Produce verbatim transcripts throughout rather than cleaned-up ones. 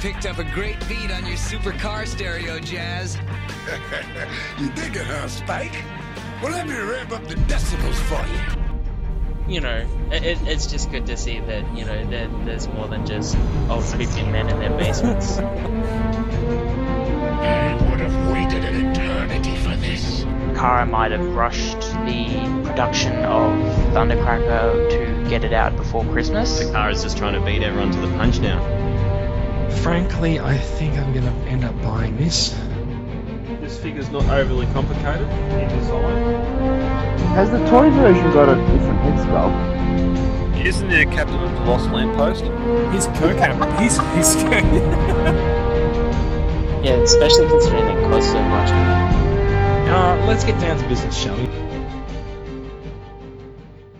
picked up a great beat on your supercar stereo, Jazz. You dig it, huh, Spike? Well, let me ramp up the decibels for you. You know, it, it's just good to see that, you know, that there's more than just old creepy men in their basements. I would have waited an eternity for this. Takara might have rushed the production of Thundercracker to get it out before Christmas. Takara's just trying to beat everyone to the punch now. Frankly, I think I'm going to end up buying this. This figure's not overly complicated in design. Has the toy version got a different head sculpt? Isn't there a Captain of the Lost Lamppost? He's co-captain. He's he's co- Yeah, especially considering it costs so much. Uh, let's get down to business, shall we?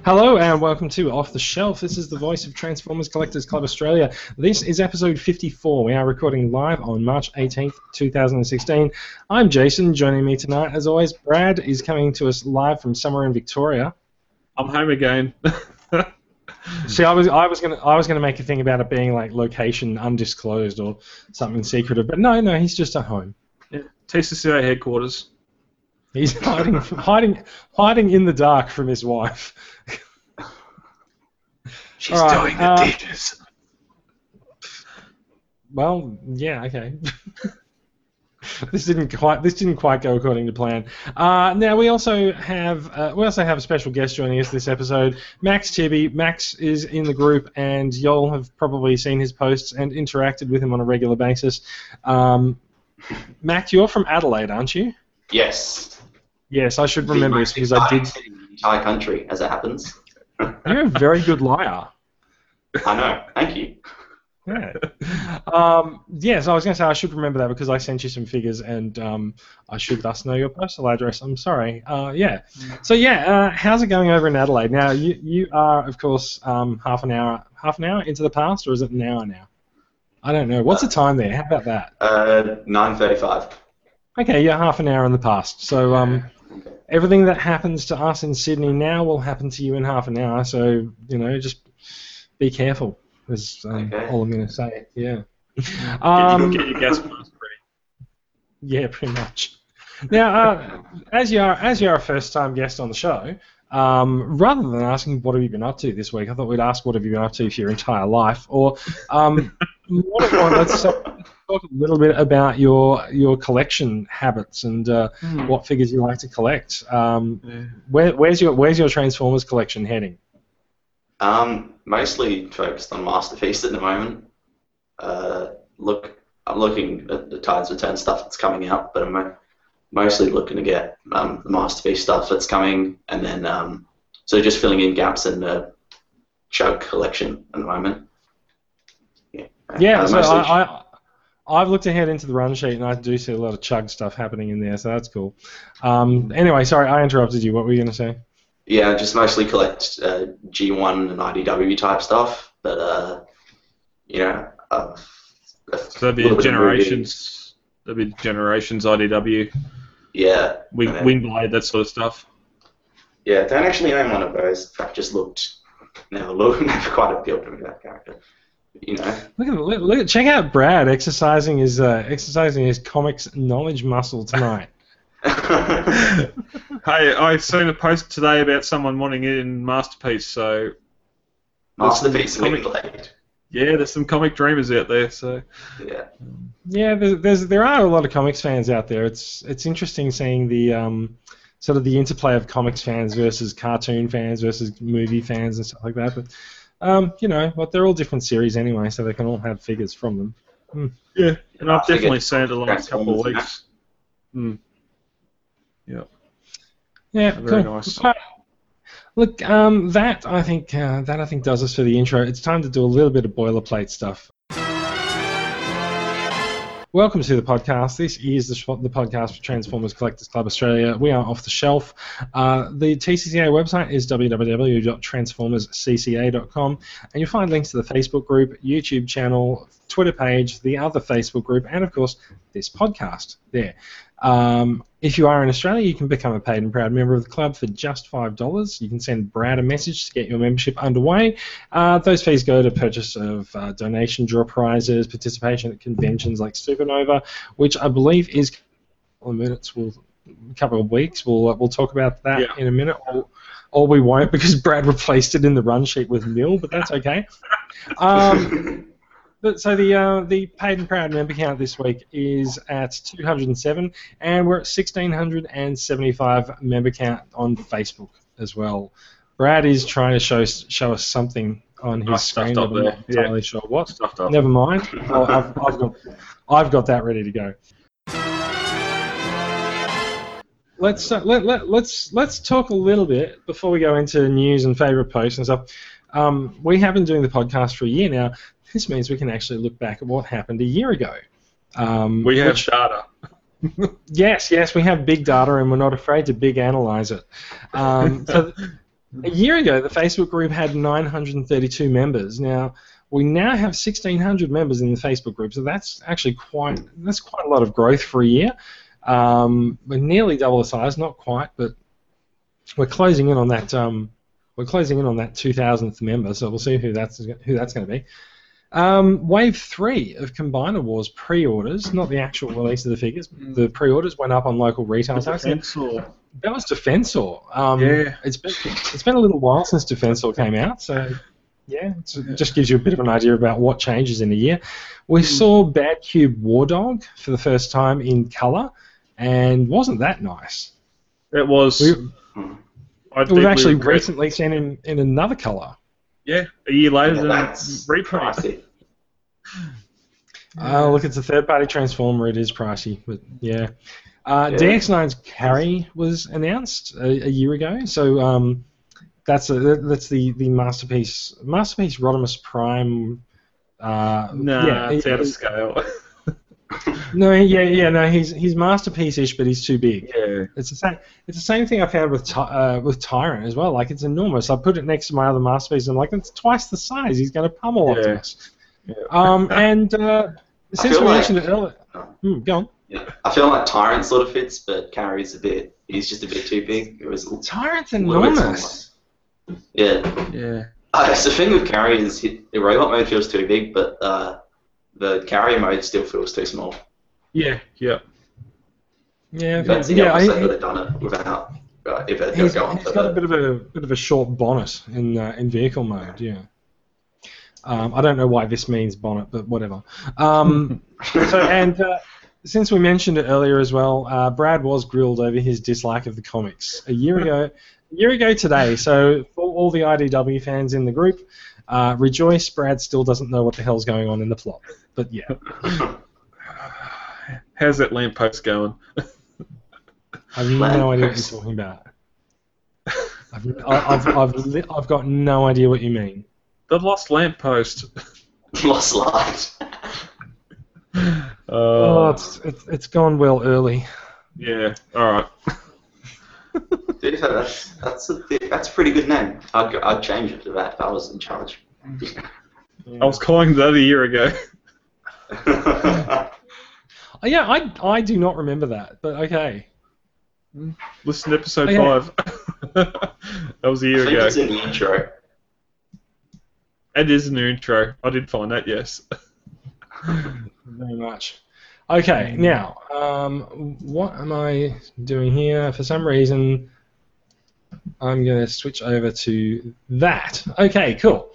Hello and welcome to Off The Shelf. This is the voice of Transformers Collectors Club Australia. This is episode fifty-four. We are recording live on March eighteenth, twenty sixteen. I'm Jason. Joining me tonight, as always, Brad is coming to us live from somewhere in Victoria. I'm home again. See, I was I was gonna I was gonna make a thing about it being like location undisclosed or something secretive, but no, no, he's just at home. Yeah, T C C A headquarters. He's hiding, hiding, hiding in the dark from his wife. She's right, doing the uh, dishes. Well, yeah, okay. This didn't quite. This didn't quite go according to plan. Uh, now we also have. Uh, we also have a special guest joining us this episode, Max Tibby. Max is in the group, and y'all have probably seen his posts and interacted with him on a regular basis. Um, Mac, you're from Adelaide, aren't you? Yes. Yes, I should remember this because I did. The entire country, as it happens. You're a very good liar. I know. Thank you. Yeah. Um, yes, I was going to say I should remember that because I sent you some figures and um, I should thus know your postal address. I'm sorry. Uh, yeah. So yeah, uh, how's it going over in Adelaide? Now you you are of course um, half an hour half an hour into the past, or is it an hour now? I don't know. What's uh, the time there? How about that? Uh, nine thirty-five. Okay, you're half an hour in the past. So um, okay. Everything that happens to us in Sydney now will happen to you in half an hour. So, you know, just be careful is um, okay. all I'm going to say. Yeah. Um, get, you, get your gas mask ready. Yeah, pretty much. Now, uh, as you are as you are a first-time guest on the show, um, rather than asking what have you been up to this week, I thought we'd ask what have you been up to for your entire life. Or um, more than one, let's... talk a little bit about your your collection habits and uh, mm. what figures you like to collect. Um, yeah. where, where's your Where's your Transformers collection heading? Um, mostly focused on Masterpiece at the moment. Uh, look, I'm looking at the Titans Return stuff that's coming out, but I'm mostly looking to get um, the Masterpiece stuff that's coming, and then um, so just filling in gaps in the Chug collection at the moment. Yeah. Yeah. Uh, so I. I I've looked ahead into the run sheet, and I do see a lot of Chug stuff happening in there, so that's cool. Um, anyway, sorry, I interrupted you. What were you going to say? Yeah, just mostly collect uh, G one and I D W type stuff, but, uh, you know... Uh, so that'd be Generations, that'd be Generations, I D W. Yeah. Wing, Wingblade, that sort of stuff. Yeah, don't actually own one of those. I've just looked, never looked, never quite appealed to me, that character. You know. Look at look, look check out Brad exercising his uh, exercising his comics knowledge muscle tonight. Hey, I've seen a post today about someone wanting it in Masterpiece, so Masterpiece comic Wingblade. Yeah, there's some comic dreamers out there, so yeah. Yeah, there's, there's there are a lot of comics fans out there. It's it's interesting seeing the um, sort of the interplay of comics fans versus cartoon fans versus movie fans and stuff like that. But Um, you know, but they're all different series anyway, so they can all have figures from them. Mm. Yeah, and I've definitely seen it the last couple of weeks. Mm. Yeah. Yeah, very cool. Nice. But, look, um, that I think uh, that I think does us for the intro. It's time to do a little bit of boilerplate stuff. Welcome to the podcast. This is the, sh- the podcast for Transformers Collectors Club Australia. We are Off The Shelf. Uh, the T C C A website is w w w dot transformers c c a dot com, and you'll find links to the Facebook group, YouTube channel, Twitter page, the other Facebook group, and, of course, this podcast there. Um, If you are in Australia, you can become a paid and proud member of the club for just five dollars. You can send Brad a message to get your membership underway. Uh, those fees go to purchase of uh, donation, draw prizes, participation at conventions like Supernova, which I believe is a couple of minutes, we'll, a couple of weeks. We'll, we'll talk about that yeah. in a minute. Or, or we won't, because Brad replaced it in the run sheet with nil, but that's okay. Um... But, so the uh, the paid and proud member count this week is at two hundred seven, and we're at one thousand six hundred seventy-five member count on Facebook as well. Brad is trying to show show us something on his I screen. Up I'm not there. entirely yeah. sure what. Up. Never mind. I'll, I've, I've got I've got that ready to go. Let's uh, let let let's let's talk a little bit before we go into news and favorite posts and stuff. Um, we have been doing the podcast for a year now. This means we can actually look back at what happened a year ago. Um, we have which, data. yes, yes, we have big data, and we're not afraid to big analyze it. Um, so th- a year ago, the Facebook group had nine hundred thirty-two members. Now we now have sixteen hundred members in the Facebook group, so that's actually quite that's quite a lot of growth for a year. Um, we're nearly double the size, not quite, but we're closing in on that. Um, we're closing in on that two thousandth member, so we'll see who that's who that's going to be. Um, wave three of Combiner Wars pre-orders, not the actual release of the figures, the pre-orders went up on local retail sites. That was Defensor. Um, yeah. It's been, it's been a little while since Defensor came out, so yeah, it just gives you a bit of an idea about what changes in a year. We mm. saw Bad Cube War Dog for the first time in colour, and wasn't that nice? It was. We, I we've actually we recently great. seen him in another colour. Yeah, a year later yeah, than repriced. Uh, look, it's a third-party transformer. It is pricey, but yeah. Uh, yeah. D X nine's carry was announced a, a year ago, so um, that's a, that's the, the masterpiece masterpiece Rodimus Prime. Uh, no, yeah, it's he, out of scale. no, yeah, yeah, no, he's he's masterpiece-ish, but he's too big. Yeah, it's the same. It's the same thing I found with uh, with Tyrant as well. Like, it's enormous. I put it next to my other masterpiece, and I'm like, it's twice the size. He's going to pummel yeah. Optimus. Yeah. Um, and uh, since we mentioned like, it earlier, hmm, go on. Yeah, I feel like Tyrant sort of fits, but Carrie's a bit. He's just a bit too big. It was Tyrant's enormous. Yeah. Yeah. Uh, so the thing with Carrie is he, the robot mode feels too big, but. Uh, The carrier mode still feels too small. Yeah, yeah. Yeah, that's the yeah, opposite I, that they've done it without. Uh, if it he's, going he's got a bit of a bit of a short bonnet in uh, in vehicle mode. Yeah. Um, I don't know why this means bonnet, but whatever. Um, so and uh, since we mentioned it earlier as well, uh, Brad was grilled over his dislike of the comics a year ago. a year ago today. So for all the I D W fans in the group. Uh, rejoice, Brad still doesn't know what the hell's going on in the plot. But yeah. How's that lamppost going? I have lamp no idea post. what you're talking about. I've, I've, I've, I've, I've got no idea what you mean. The lost lamppost. Lost light. uh, oh, it's, it's, it's gone well early. Yeah, alright. Dude, that's that's a that's a pretty good name. I'd I'd change it to that if I was in charge. Yeah. I was calling that a year ago. yeah, I I do not remember that, but okay. Listen to episode oh, yeah. five. That was a year I think ago. It's in the intro. It is in the intro. I did find that. Yes. Very much. Okay, now, um, what am I doing here? For some reason, I'm going to switch over to that. Okay, cool.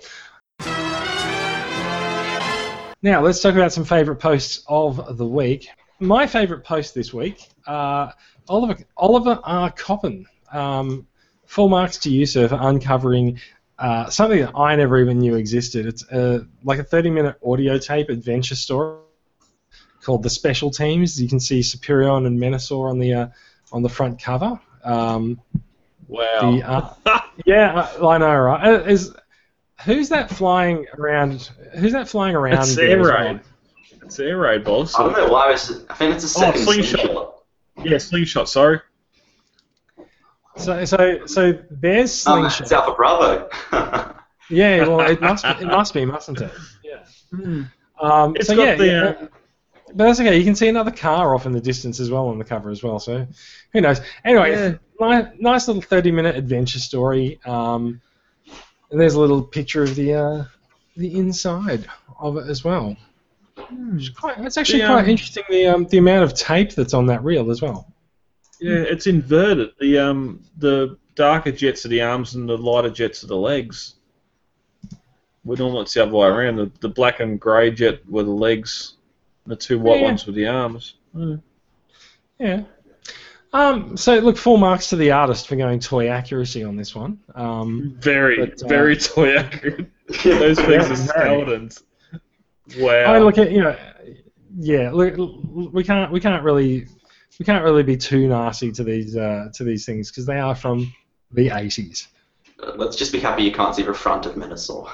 Now, let's talk about some favourite posts of the week. My favourite post this week, uh, Oliver, Oliver R. Coppin. Um, full marks to you, sir, for uncovering uh, something that I never even knew existed. It's uh, like a thirty-minute audio tape adventure story called The Special Teams. You can see Superion and Menasor on the uh, on the front cover. Um, wow. The, uh, yeah, I know, right? Is who's that flying around? Who's that flying around? It's Air Raid. It's Air Raid, boss. I don't know why. It's, I think it's a second oh, slingshot. slingshot. Yeah, slingshot. Sorry. So, so, so there's slingshot. Oh, it's Alpha Bravo. yeah, well, it must, be, it must be, mustn't it? Yeah. Um, it's so, got yeah, the. Yeah, uh, But that's okay. You can see another car off in the distance as well on the cover as well. So who knows? Anyway, yeah. Nice little thirty-minute adventure story. Um, and there's a little picture of the uh, the inside of it as well. It's, quite, it's actually the, quite um, interesting the um, the amount of tape that's on that reel as well. Yeah, it's inverted. The um the darker jets are the arms and the lighter jets are the legs. We normally it's the other way around. The, the black and grey jet were the legs, and the two white yeah. ones were the arms. Yeah. yeah. Um. So look, full marks to the artist for going toy accuracy on this one. Um. Very, but, uh, very toy accurate. Those things are skeletons. Wow. I look at you know, yeah. Look, we can't we can't really we can't really be too nasty to these uh, to these things because they are from the eighties. Uh, let's just be happy you can't see the front of Menasor.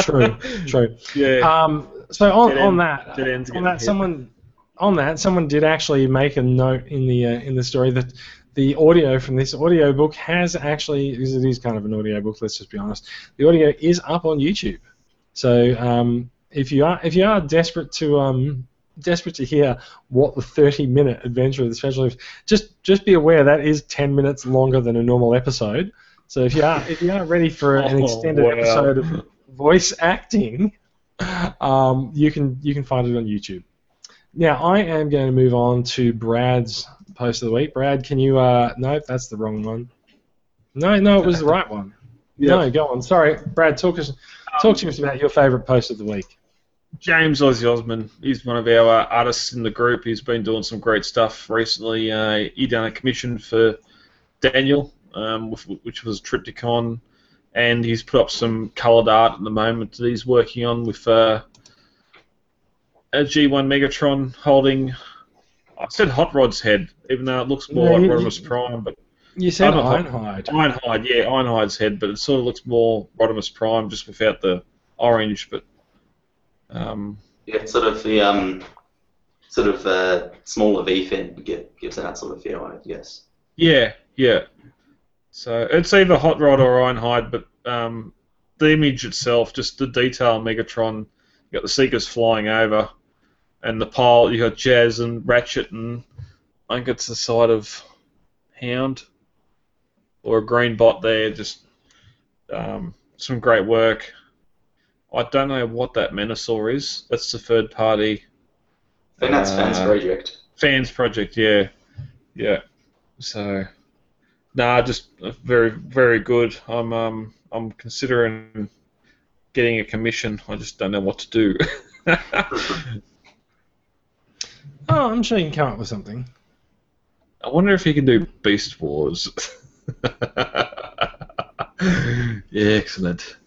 true, true. Yeah. Um. So on on that on that someone on that someone did actually make a note in the uh, in the story that the audio from this audiobook has actually because it is kind of an audiobook. Let's just be honest. The audio is up on YouTube. So um, if you are if you are desperate to um, desperate to hear what the thirty-minute adventure of the special is, just just be aware that is ten minutes longer than a normal episode. So if you are if you are ready for an extended oh, wow. episode of voice acting, um, you can you can find it on YouTube. Now I am going to move on to Brad's post of the week. Brad, can you? Uh, no, that's the wrong one. No, no, it was the right one. Yep. No, go on. Sorry, Brad. Talk us. Talk to us about your favourite post of the week. James Ozzy Osman. He's one of our uh, artists in the group. He's been doing some great stuff recently. Uh, he done a commission for Daniel, um, which was Triptychon, and he's put up some coloured art at the moment that he's working on with uh, a G one Megatron holding... I said Hot Rod's head, even though it looks more no, like Optimus Prime, but... You said Ironhide. Ironhide, yeah, Ironhide's head, but it sort of looks more Rodimus Prime, just without the orange. But um, yeah, it's sort of the um, sort of uh, smaller V fin gives that sort of feel on it, yes. Yeah, yeah. So it's either Hot Rod or Ironhide, but um, the image itself, just the detail, Megatron. You got the Seekers flying over, and the pile. You got Jazz and Ratchet, and I think it's the side of Hound. Or a green bot there, just um, some great work. I don't know what that Menasor is. That's the third party. I think that's uh, Fans Project. Fans Project, yeah, yeah. So, nah, just very, very good. I'm, um, I'm considering getting a commission. I just don't know what to do. oh, I'm sure you can come up with something. I wonder if you can do Beast Wars. yeah, excellent.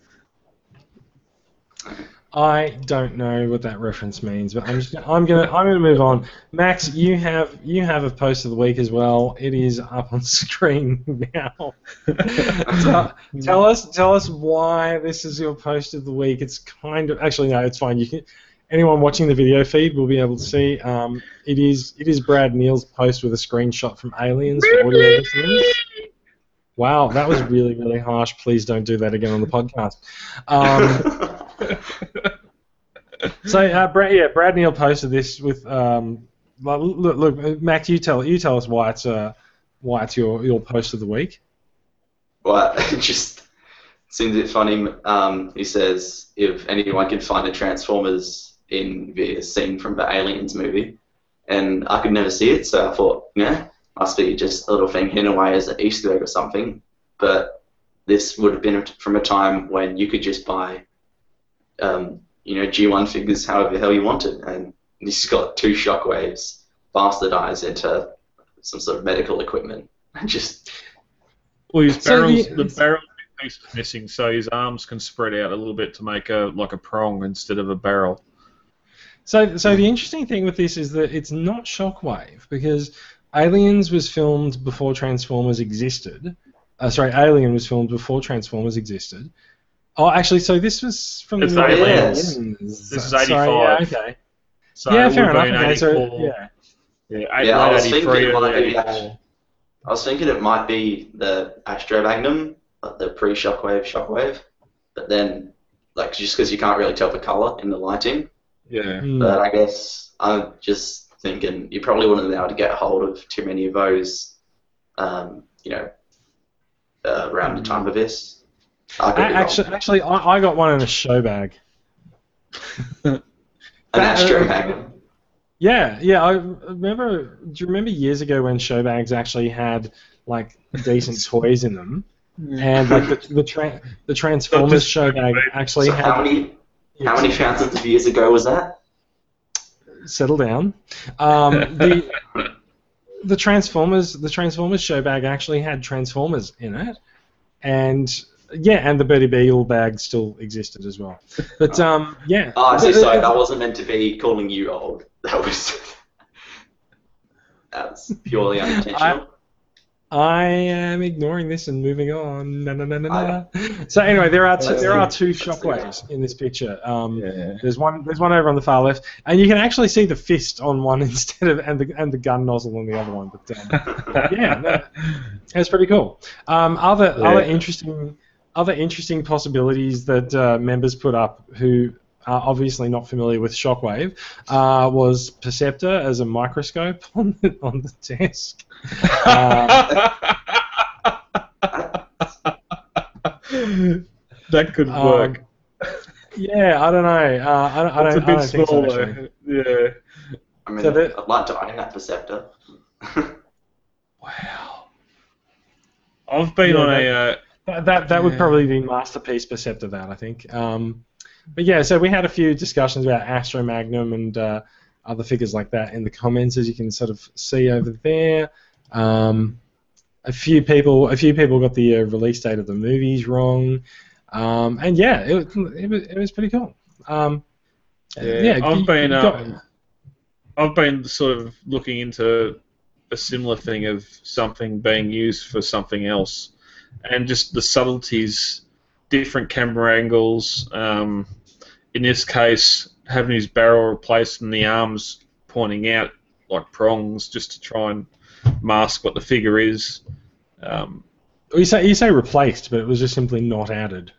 I don't know what that reference means, but I'm just gonna, I'm gonna I'm gonna move on. Max, you have you have a post of the week as well. It is up on screen now. tell, tell us tell us why this is your post of the week. It's kind of actually no, it's fine. You can anyone watching the video feed will be able to see. Um, it is it is Brad Neal's post with a screenshot from Aliens for audio listeners. Wow, that was really, really harsh. Please don't do that again on the podcast. Um, so, uh, Brad, yeah, Brad Neal posted this with. Um, look, look, Mac, you tell you tell us why it's uh, why it's your, your post of the week. Well, it just seems a bit funny. Um, he says if anyone can find the Transformers in the scene from the Aliens movie, and I could never see it, so I thought, yeah. Must be just a little thing hidden away as an Easter egg or something, but this would have been from a time when you could just buy, um, you know, G one figures however the hell you wanted, and this has got two Shockwaves bastardized into some sort of medical equipment, and just. Well, his barrels, so the, the barrel piece is missing, so his arms can spread out a little bit to make a like a prong instead of a barrel. So, so the interesting thing with this is that it's not Shockwave because. Aliens was filmed before Transformers existed. Uh, sorry, Alien was filmed before Transformers existed. Oh, actually, so this was from it's the Aliens. Aliens. This is eighty-five. Sorry, yeah, okay. So yeah, fair enough. Okay, so, yeah, yeah, yeah I, was thinking it might actually, I was thinking it might be the Astro Magnum, like the pre-Shockwave Shockwave, but then, like, just because you can't really tell the color in the lighting, Yeah. But I guess I'm just thinking you probably wouldn't be able to get hold of too many of those, um, you know, uh, around the time of this. I I, actually, actually, I, I got one in a show bag. An Astro bag. Yeah, yeah. I remember. Do you remember years ago when show bags actually had like decent toys in them? And like the the, tra- the Transformers show bag actually so had. How many, how many thousands of years ago was that? Settle down. Um, the the Transformers the Transformers show bag actually had Transformers in it, and yeah, and the Bertie Beagle bag still existed as well. But um, yeah. Oh, I'm so sorry. That wasn't meant to be calling you old. That was that was purely unintentional. I, I am ignoring this and moving on. No, no, no, no, no. So anyway, there are two, there are two Shockwaves in this picture. Um, yeah, yeah. There's one there's one over on the far left, and you can actually see the fist on one instead of and the and the gun nozzle on the other one. But um, yeah, no, that's pretty cool. Um, other yeah. other interesting other interesting possibilities that uh, members put up who are obviously not familiar with Shockwave uh, was Perceptor as a microscope on the, on the desk. Uh, that could work. Uh, yeah, I don't know. Uh, I don't. I don't, a bit I don't think so, actually. Yeah. I mean, so that, I'd like to own that Perceptor. Wow. I've been yeah, on that, a. Uh, that that, that yeah. would probably be Masterpiece Perceptor. That I think. Um, But yeah, so we had a few discussions about Astro Magnum and uh, other figures like that in the comments, as you can sort of see over there. Um, a few people, a few people got the uh, release date of the movies wrong, um, and yeah, it, it was it was pretty cool. Um, yeah, yeah, I've you, been, you uh, I've been sort of looking into a similar thing of something being used for something else, and just the subtleties. Different camera angles. Um, in this case, having his barrel replaced and the arms pointing out like prongs, just to try and mask what the figure is. Um, you say you say replaced, but it was just simply not added.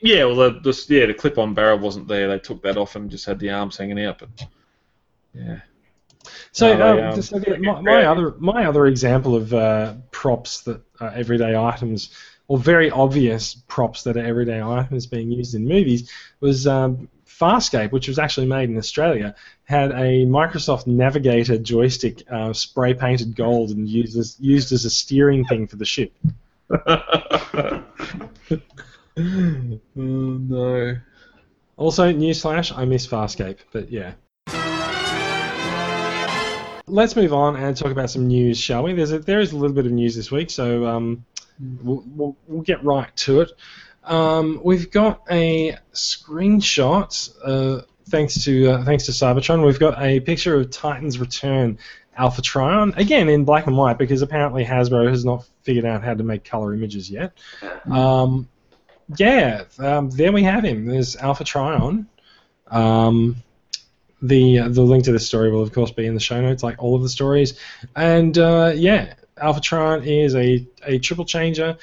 Yeah, well, the, the yeah the clip-on barrel wasn't there. They took that off and just had the arms hanging out. But yeah. So, no, they, um, um, so the, my, my other my other example of uh, props that are everyday items. Or very obvious props that are everyday items being used in movies was um, Farscape, which was actually made in Australia, had a Microsoft Navigator joystick uh, spray painted gold and used as used as a steering thing for the ship. Oh no! Also, newsflash: I miss Farscape, but yeah. Let's move on and talk about some news, shall we? There's a, there is a little bit of news this week, so. Um, We'll, we'll, we'll get right to it. Um, we've got a screenshot, uh, thanks to uh, thanks to Cybertron. We've got a picture of Titans Return Alpha Trion, again in black and white, because apparently Hasbro has not figured out how to make color images yet. Um, yeah, um, there we have him. There's Alpha Trion. Um, the uh, the link to this story will of course be in the show notes, like all of the stories. And uh, yeah. Alpha Trion is a, a triple changer,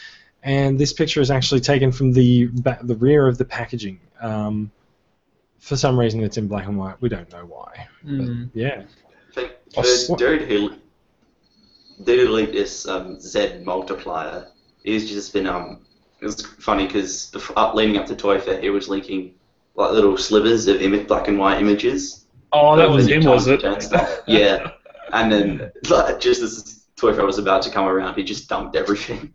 and this picture is actually taken from the back, the rear of the packaging. Um, for some reason, it's in black and white. We don't know why. Mm. But yeah. The oh, dude who dude leaked this um, Z multiplier, he's just been um. It was funny because leading up to Toy Fair, he was linking like little slivers of Im- black and white images. Oh, that was him, was it? Yeah, and then like, just this. Toy Fair was about to come around, he just dumped everything.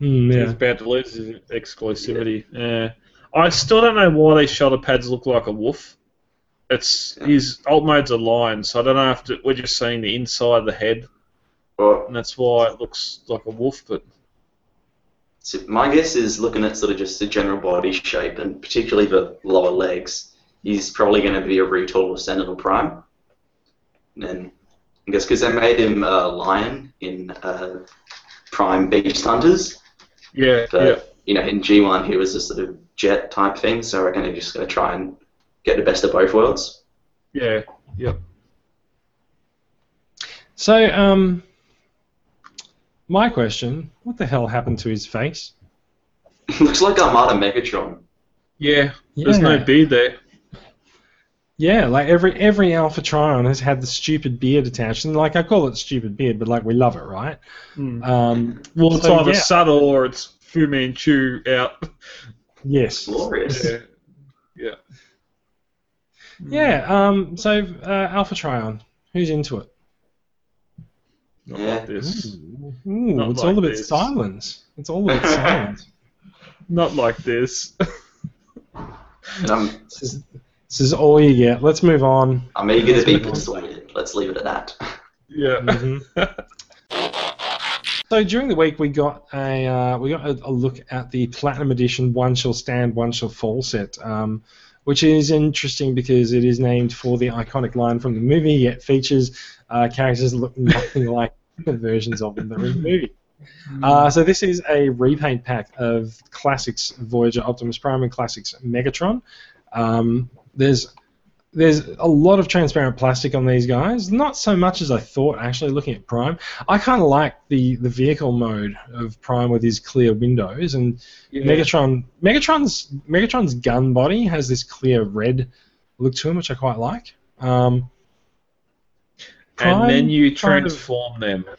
Mm, yeah. He was about to lose his exclusivity. Yeah. Uh, I still don't know why these shoulder pads look like a wolf. It's yeah. His alt mode's a lion, so I don't know if to, we're just seeing the inside of the head, well, and that's why it looks like a wolf. But so my guess is looking at sort of just the general body shape, and particularly the lower legs, he's probably going to be a retool of Sentinel Prime. And then... I guess because they made him a uh, lion in uh, Prime Beast Hunters. Yeah, but, yeah. You know, in G one he was a sort of jet type thing, so I reckon they're just going to try and get the best of both worlds. Yeah, yeah. So, um, my question, what the hell happened to his face? Looks like Armada Megatron. Yeah, yeah, there's no beard there. Yeah, like every every Alpha Trion has had the stupid beard attached, and like I call it stupid beard, but like we love it, right? Mm. Um, well, it's so, either yeah. subtle or it's Fu Manchu out. Yes. Glorious. Yeah. Yeah. Mm. yeah um, so uh, Alpha Trion, who's into it? Not yeah. like this. Ooh, ooh, Not it's like all about this. silence. It's all about silence. Not like this. this, is, this is all you get. Let's move on. I'm eager to be persuaded. Let's leave it at that. Yeah. Mm-hmm. So during the week we got a uh, we got a, a look at the Platinum Edition One Shall Stand, One Shall Fall set, um, which is interesting because it is named for the iconic line from the movie, yet features uh, characters that look nothing like versions of them that were in the movie. Uh, so this is a repaint pack of Classics Voyager Optimus Prime and Classics Megatron. Um, there's there's a lot of transparent plastic on these guys, not so much as I thought actually looking at Prime. I kind of like the, the vehicle mode of Prime with his clear windows, and yeah. Megatron Megatron's Megatron's gun body has this clear red look to him, which I quite like. Um, Prime, and then you transform kind of, them.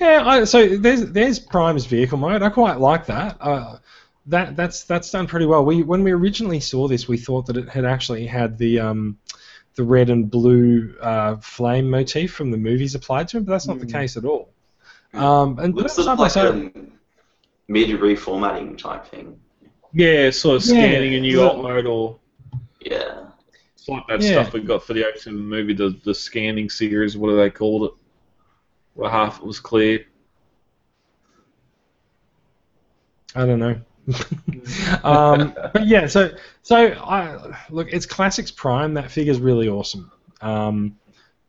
Yeah, I, so there's there's Prime's vehicle mode. I quite like that. Uh, that that's that's done pretty well. We when we originally saw this, we thought that it had actually had the um, the red and blue uh, flame motif from the movies applied to it, but that's not mm. the case at all. Um, and looks like a so, mid reformatting type thing. Yeah, sort of scanning yeah, a new alt mode or yeah, it's like that yeah. stuff we got for the Ocean movie, the the scanning series. What do they called it? Well, half it was clear. I don't know. um, but yeah, so so I look. It's Classics Prime. That figure's really awesome. Um,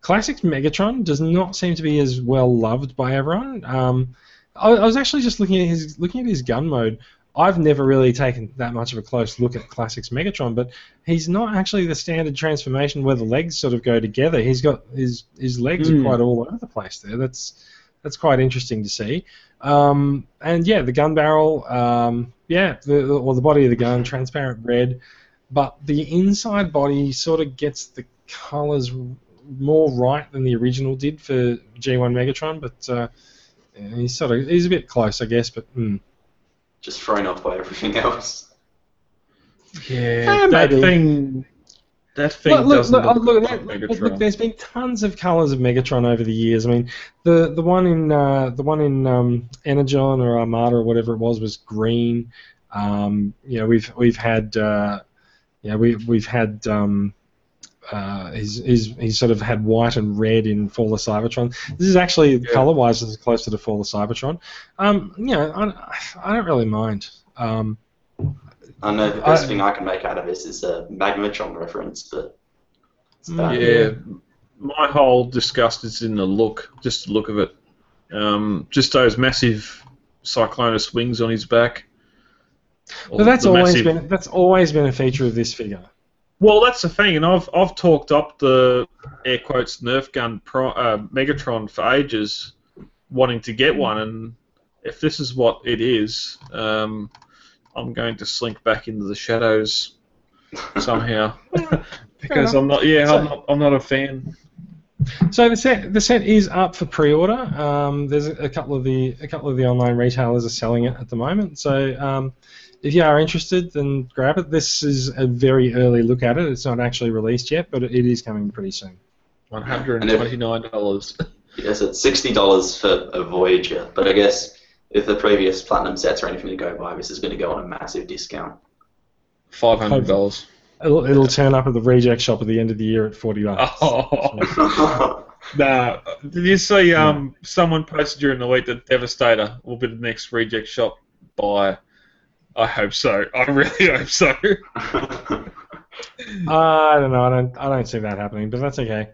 Classics Megatron does not seem to be as well loved by everyone. Um, I, I was actually just looking at his looking at his gun mode. I've never really taken that much of a close look at Classics Megatron, but he's not actually the standard transformation where the legs sort of go together. He's got his his legs mm. are quite all over the place there. That's that's quite interesting to see. Um, and yeah, the gun barrel, um, yeah, the, the, or the body of the gun, transparent red, but the inside body sort of gets the colours more right than the original did for G one Megatron, but uh, he's sort of he's a bit close, I guess, but. Mm. Just thrown off by everything else. Yeah, yeah that maybe. thing. That thing look, look, doesn't look, look, like look, Megatron. Look, there's been tons of colours of Megatron over the years. I mean, the the one in uh, the one in um, Energon or Armada or whatever it was was green. Um, you know, we've we've had uh, yeah we we've had. Um, Uh, he's, he's, he's sort of had white and red in Fall of Cybertron. This is actually, yeah. colour-wise, this is closer to Fall of Cybertron. Um, you know, I, I don't really mind. Um, I know the best I, thing I can make out of this is a Magmatron reference, but... It's bad. Yeah, my whole disgust is in the look, just the look of it. Um, just those massive Cyclonus wings on his back. But that's always massive... been that's always been a feature of this figure. Well, that's the thing, and I've I've talked up the air quotes Nerf gun pro, uh, Megatron for ages, wanting to get one, and if this is what it is, um, I'm going to slink back into the shadows somehow because I'm not yeah I'm not I'm not a fan. So the set the set is up for pre-order. Um, there's a couple of the a couple of the online retailers are selling it at the moment, so. Um, If you are interested, then grab it. This is a very early look at it. It's not actually released yet, but it is coming pretty soon. one hundred twenty-nine dollars. Yes, it's sixty dollars for a Voyager, but I guess if the previous Platinum sets are anything to go by, this is going to go on a massive discount. five hundred dollars. It'll, it'll turn up at the reject shop at the end of the year at forty dollars. Oh. Nah, did you see um, someone posted during the week that Devastator will be the next reject shop buyer? I hope so. I really hope so. I don't know. I don't. I don't see that happening, but that's okay.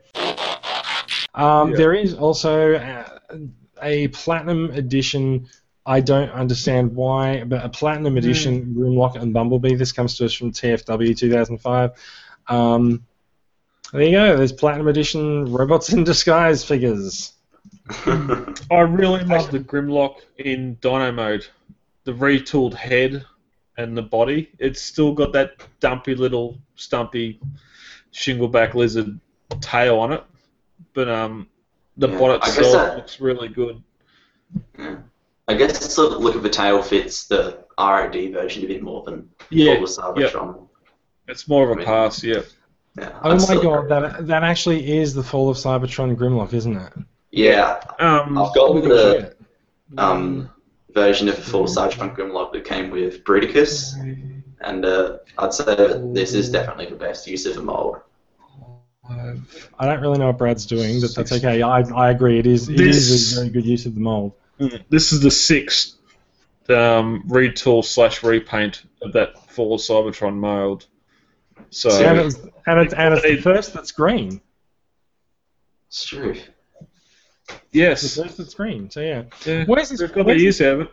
Um, yeah. There is also a, a Platinum Edition. I don't understand why, but a Platinum Edition mm. Roomlock and Bumblebee. This comes to us from T F W two thousand five. Um, there you go. There's Platinum Edition Robots in Disguise figures. I really love the Grimlock in Dino mode. The retooled head. and the body, it's still got that dumpy little stumpy shingleback lizard tail on it. But um, the yeah, bot itself that, looks really good. Yeah. I guess the sort of look of the tail fits the R O D version a bit more than yeah, Fall of Cybertron. Yep. It's more of a I mean, pass, yeah. yeah oh I'm my god, that that actually is the Fall of Cybertron Grimlock, isn't it? Yeah. Um, I've got the um, version of the Fall of Cybertron Grimlock that came with Bruticus, and uh, I'd say that this is definitely the best use of the mold. I don't really know what Brad's doing, but that's okay. I I agree. It is it this, is a very good use of the mold. This is the sixth um, retool slash repaint of that Fall of Cybertron mold. So and it's and it's, and it's the first that's green. It's true. Yes. It's the first that's green. So yeah. yeah. Where's this? They've got the use out of it.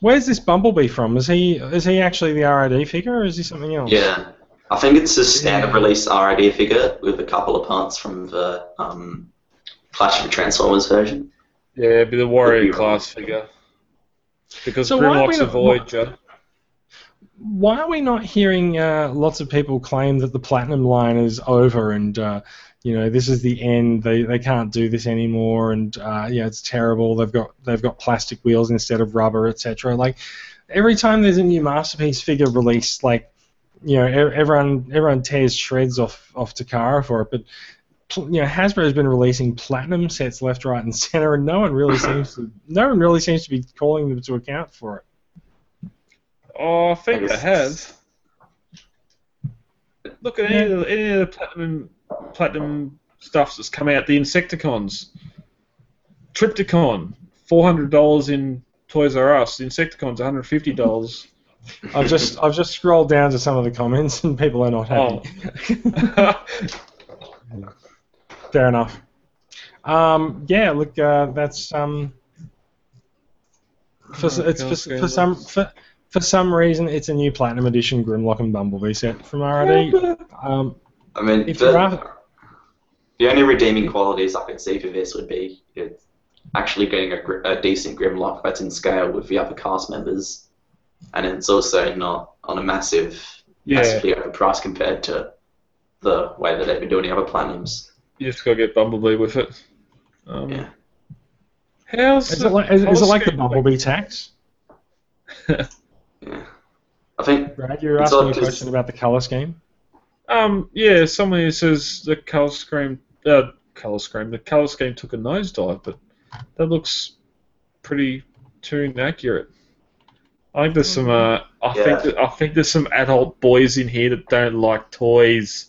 Where's this Bumblebee from? Is he is he actually the R I D figure, or is he something else? Yeah. I think it's a standard yeah. release R I D figure with a couple of parts from the um, Clash of the Transformers version. Yeah, it'd be the Warrior class figure. Because so Grimlock's a Voyager. Why are we not hearing uh, lots of people claim that the Platinum line is over and, uh, you know, this is the end, they they can't do this anymore, and, uh, yeah, it's terrible, they've got they've got plastic wheels instead of rubber, et cetera. Like, every time there's a new Masterpiece figure released, like, you know, everyone everyone tears shreds off, off Takara for it, but you know, Hasbro's been releasing Platinum sets left, right, and center, and no one really seems to no one really seems to be calling them to account for it. Oh, I think they have. Look at yeah. any, of the, any of the Platinum Platinum stuff that's come out. The Insecticons, Tripticon, four hundred dollars in Toys R Us. The Insecticons, one hundred fifty dollars. I've just I've just scrolled down to some of the comments and people are not happy. Oh. Fair enough. Um, yeah, look, uh, that's um. For oh, it's for, for some for, for some reason it's a new Platinum Edition Grimlock and Bumblebee set from R I D. Yeah, um, I mean, if the, are, the only redeeming qualities I can see for this would be it's actually getting a, a decent Grimlock that's in scale with the other cast members. And it's also not on a massive, yeah. massively overpriced compared to the way that they've been doing the other Platinums. You just got to get Bumblebee with it. Um, yeah. How's is it like, is, is it like the Bumblebee tax? yeah. I think. Brad, you were asking a question about the colour scheme. Um. Yeah. Someone who says the colour scheme, uh, colour scheme, the colour scheme took a nosedive, but that looks pretty tune accurate. I think there's some. Uh, I yeah. think that, I think there's some adult boys in here that don't like toys.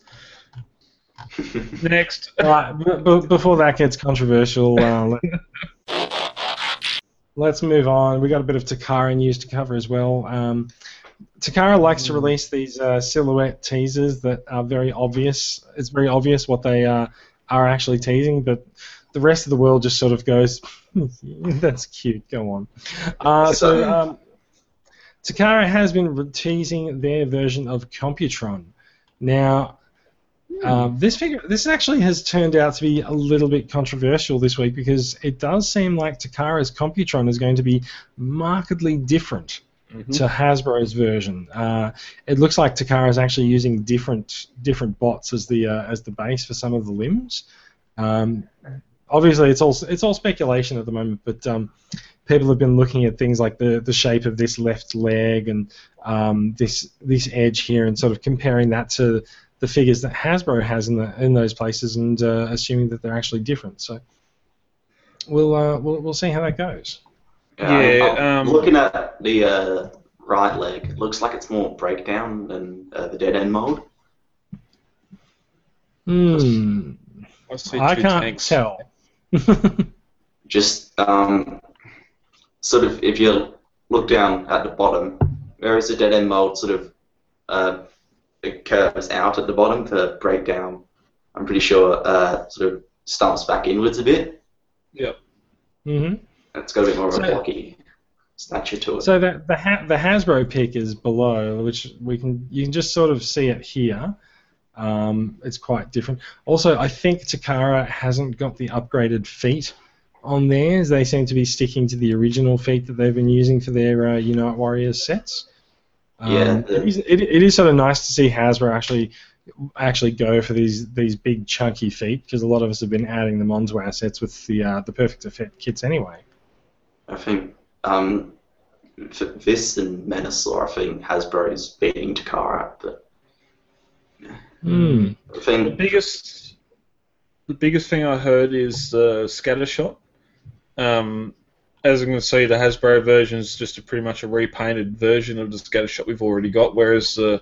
Next. Right, b- b- before that gets controversial, uh, let's move on. We got a bit of Takara news to cover as well. Um, Takara likes to release these uh, silhouette teasers that are very obvious. It's very obvious what they uh, are actually teasing, but the rest of the world just sort of goes, "That's cute. Go on." Uh, so. Um, Takara has been teasing their version of Computron. Now, um, this figure, this actually has turned out to be a little bit controversial this week because it does seem like Takara's Computron is going to be markedly different mm-hmm. to Hasbro's version. Uh, it looks like Takara is actually using different different bots as the uh, as the base for some of the limbs. Um, obviously, it's all it's all speculation at the moment, but. Um, People have been looking at things like the, the shape of this left leg and um, this this edge here, and sort of comparing that to the figures that Hasbro has in the in those places, and uh, assuming that they're actually different. So we'll uh, we'll we'll see how that goes. Yeah, um, um, looking at the uh, right leg, it looks like it's more breakdown than uh, the dead end mold. Hmm. I, see I can't tanks. tell. Just. Um, Sort of, if you look down at the bottom, there is a dead end mold. Sort of, uh, it curves out at the bottom to break down. I'm pretty sure, uh, sort of stumps back inwards a bit. Yep. Mhm. It's got a bit more of so, a blocky stature to it. So the the, ha- the Hasbro pick is below, which we can you can just sort of see it here. Um, it's quite different. Also, I think Takara hasn't got the upgraded feet. On theirs, they seem to be sticking to the original feet that they've been using for their uh, Unite Warriors sets. Um, yeah, the... it, is, it, it is sort of nice to see Hasbro actually actually go for these these big chunky feet, because a lot of us have been adding them onto our sets with the uh, the perfect effect kits anyway. I think um, for this and Menasor, I think Hasbro is beating Takara, but yeah. Mm. I think the biggest the biggest thing I heard is the uh, Scattershot. Um, as you can see, the Hasbro version is just a pretty much a repainted version of the Scattershot we've already got, whereas the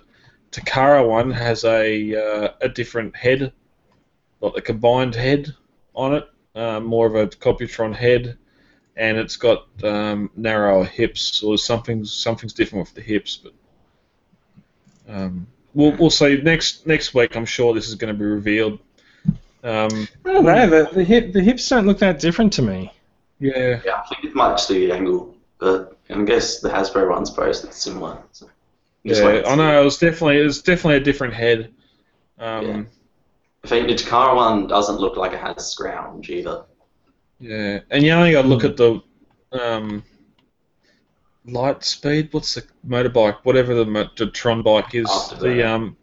Takara one has a uh, a different head, like a combined head on it, uh, more of a Computron head, and it's got um, narrower hips, or something something's different with the hips. But um, we'll we'll see next next week. I'm sure this is going to be revealed. Um, I don't know. The, the hip the hips don't look that different to me. Yeah. Yeah, I think it might just be the angle, but I guess the Hasbro one's posted similar. So just yeah, I know it was definitely it was definitely a different head. Um, yeah. I think the Takara one doesn't look like it has scrounge either. Yeah, and you only got to look at the um, light speed. What's the motorbike? Whatever the, the Tron bike is. After the that. um,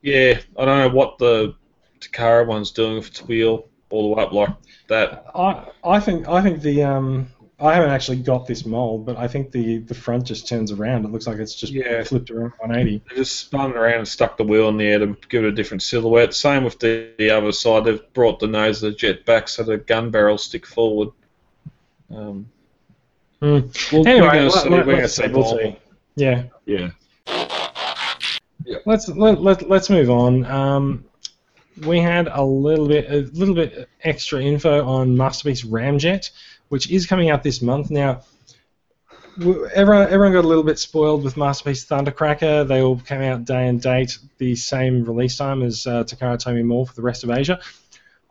yeah, I don't know what the Takara one's doing with its wheel all the way up like that. I I think I think the um I haven't actually got this mold, but I think the, the front just turns around. It looks like it's just yeah. flipped around one eighty. They just spun around and stuck the wheel in the air to give it a different silhouette. Same with the, the other side. They've brought the nose of the jet back so the gun barrels stick forward. Um, mm. well, anyway, we're going to see. We're going to see. We'll see. Yeah. Yeah. Yeah. Let's let, let let's move on. Um, we had a little bit a little bit extra info on Masterpiece Ramjet, which is coming out this month. Now, everyone, everyone got a little bit spoiled with Masterpiece Thundercracker. They all came out day and date, the same release time as uh, Takara Tomy Mall for the rest of Asia.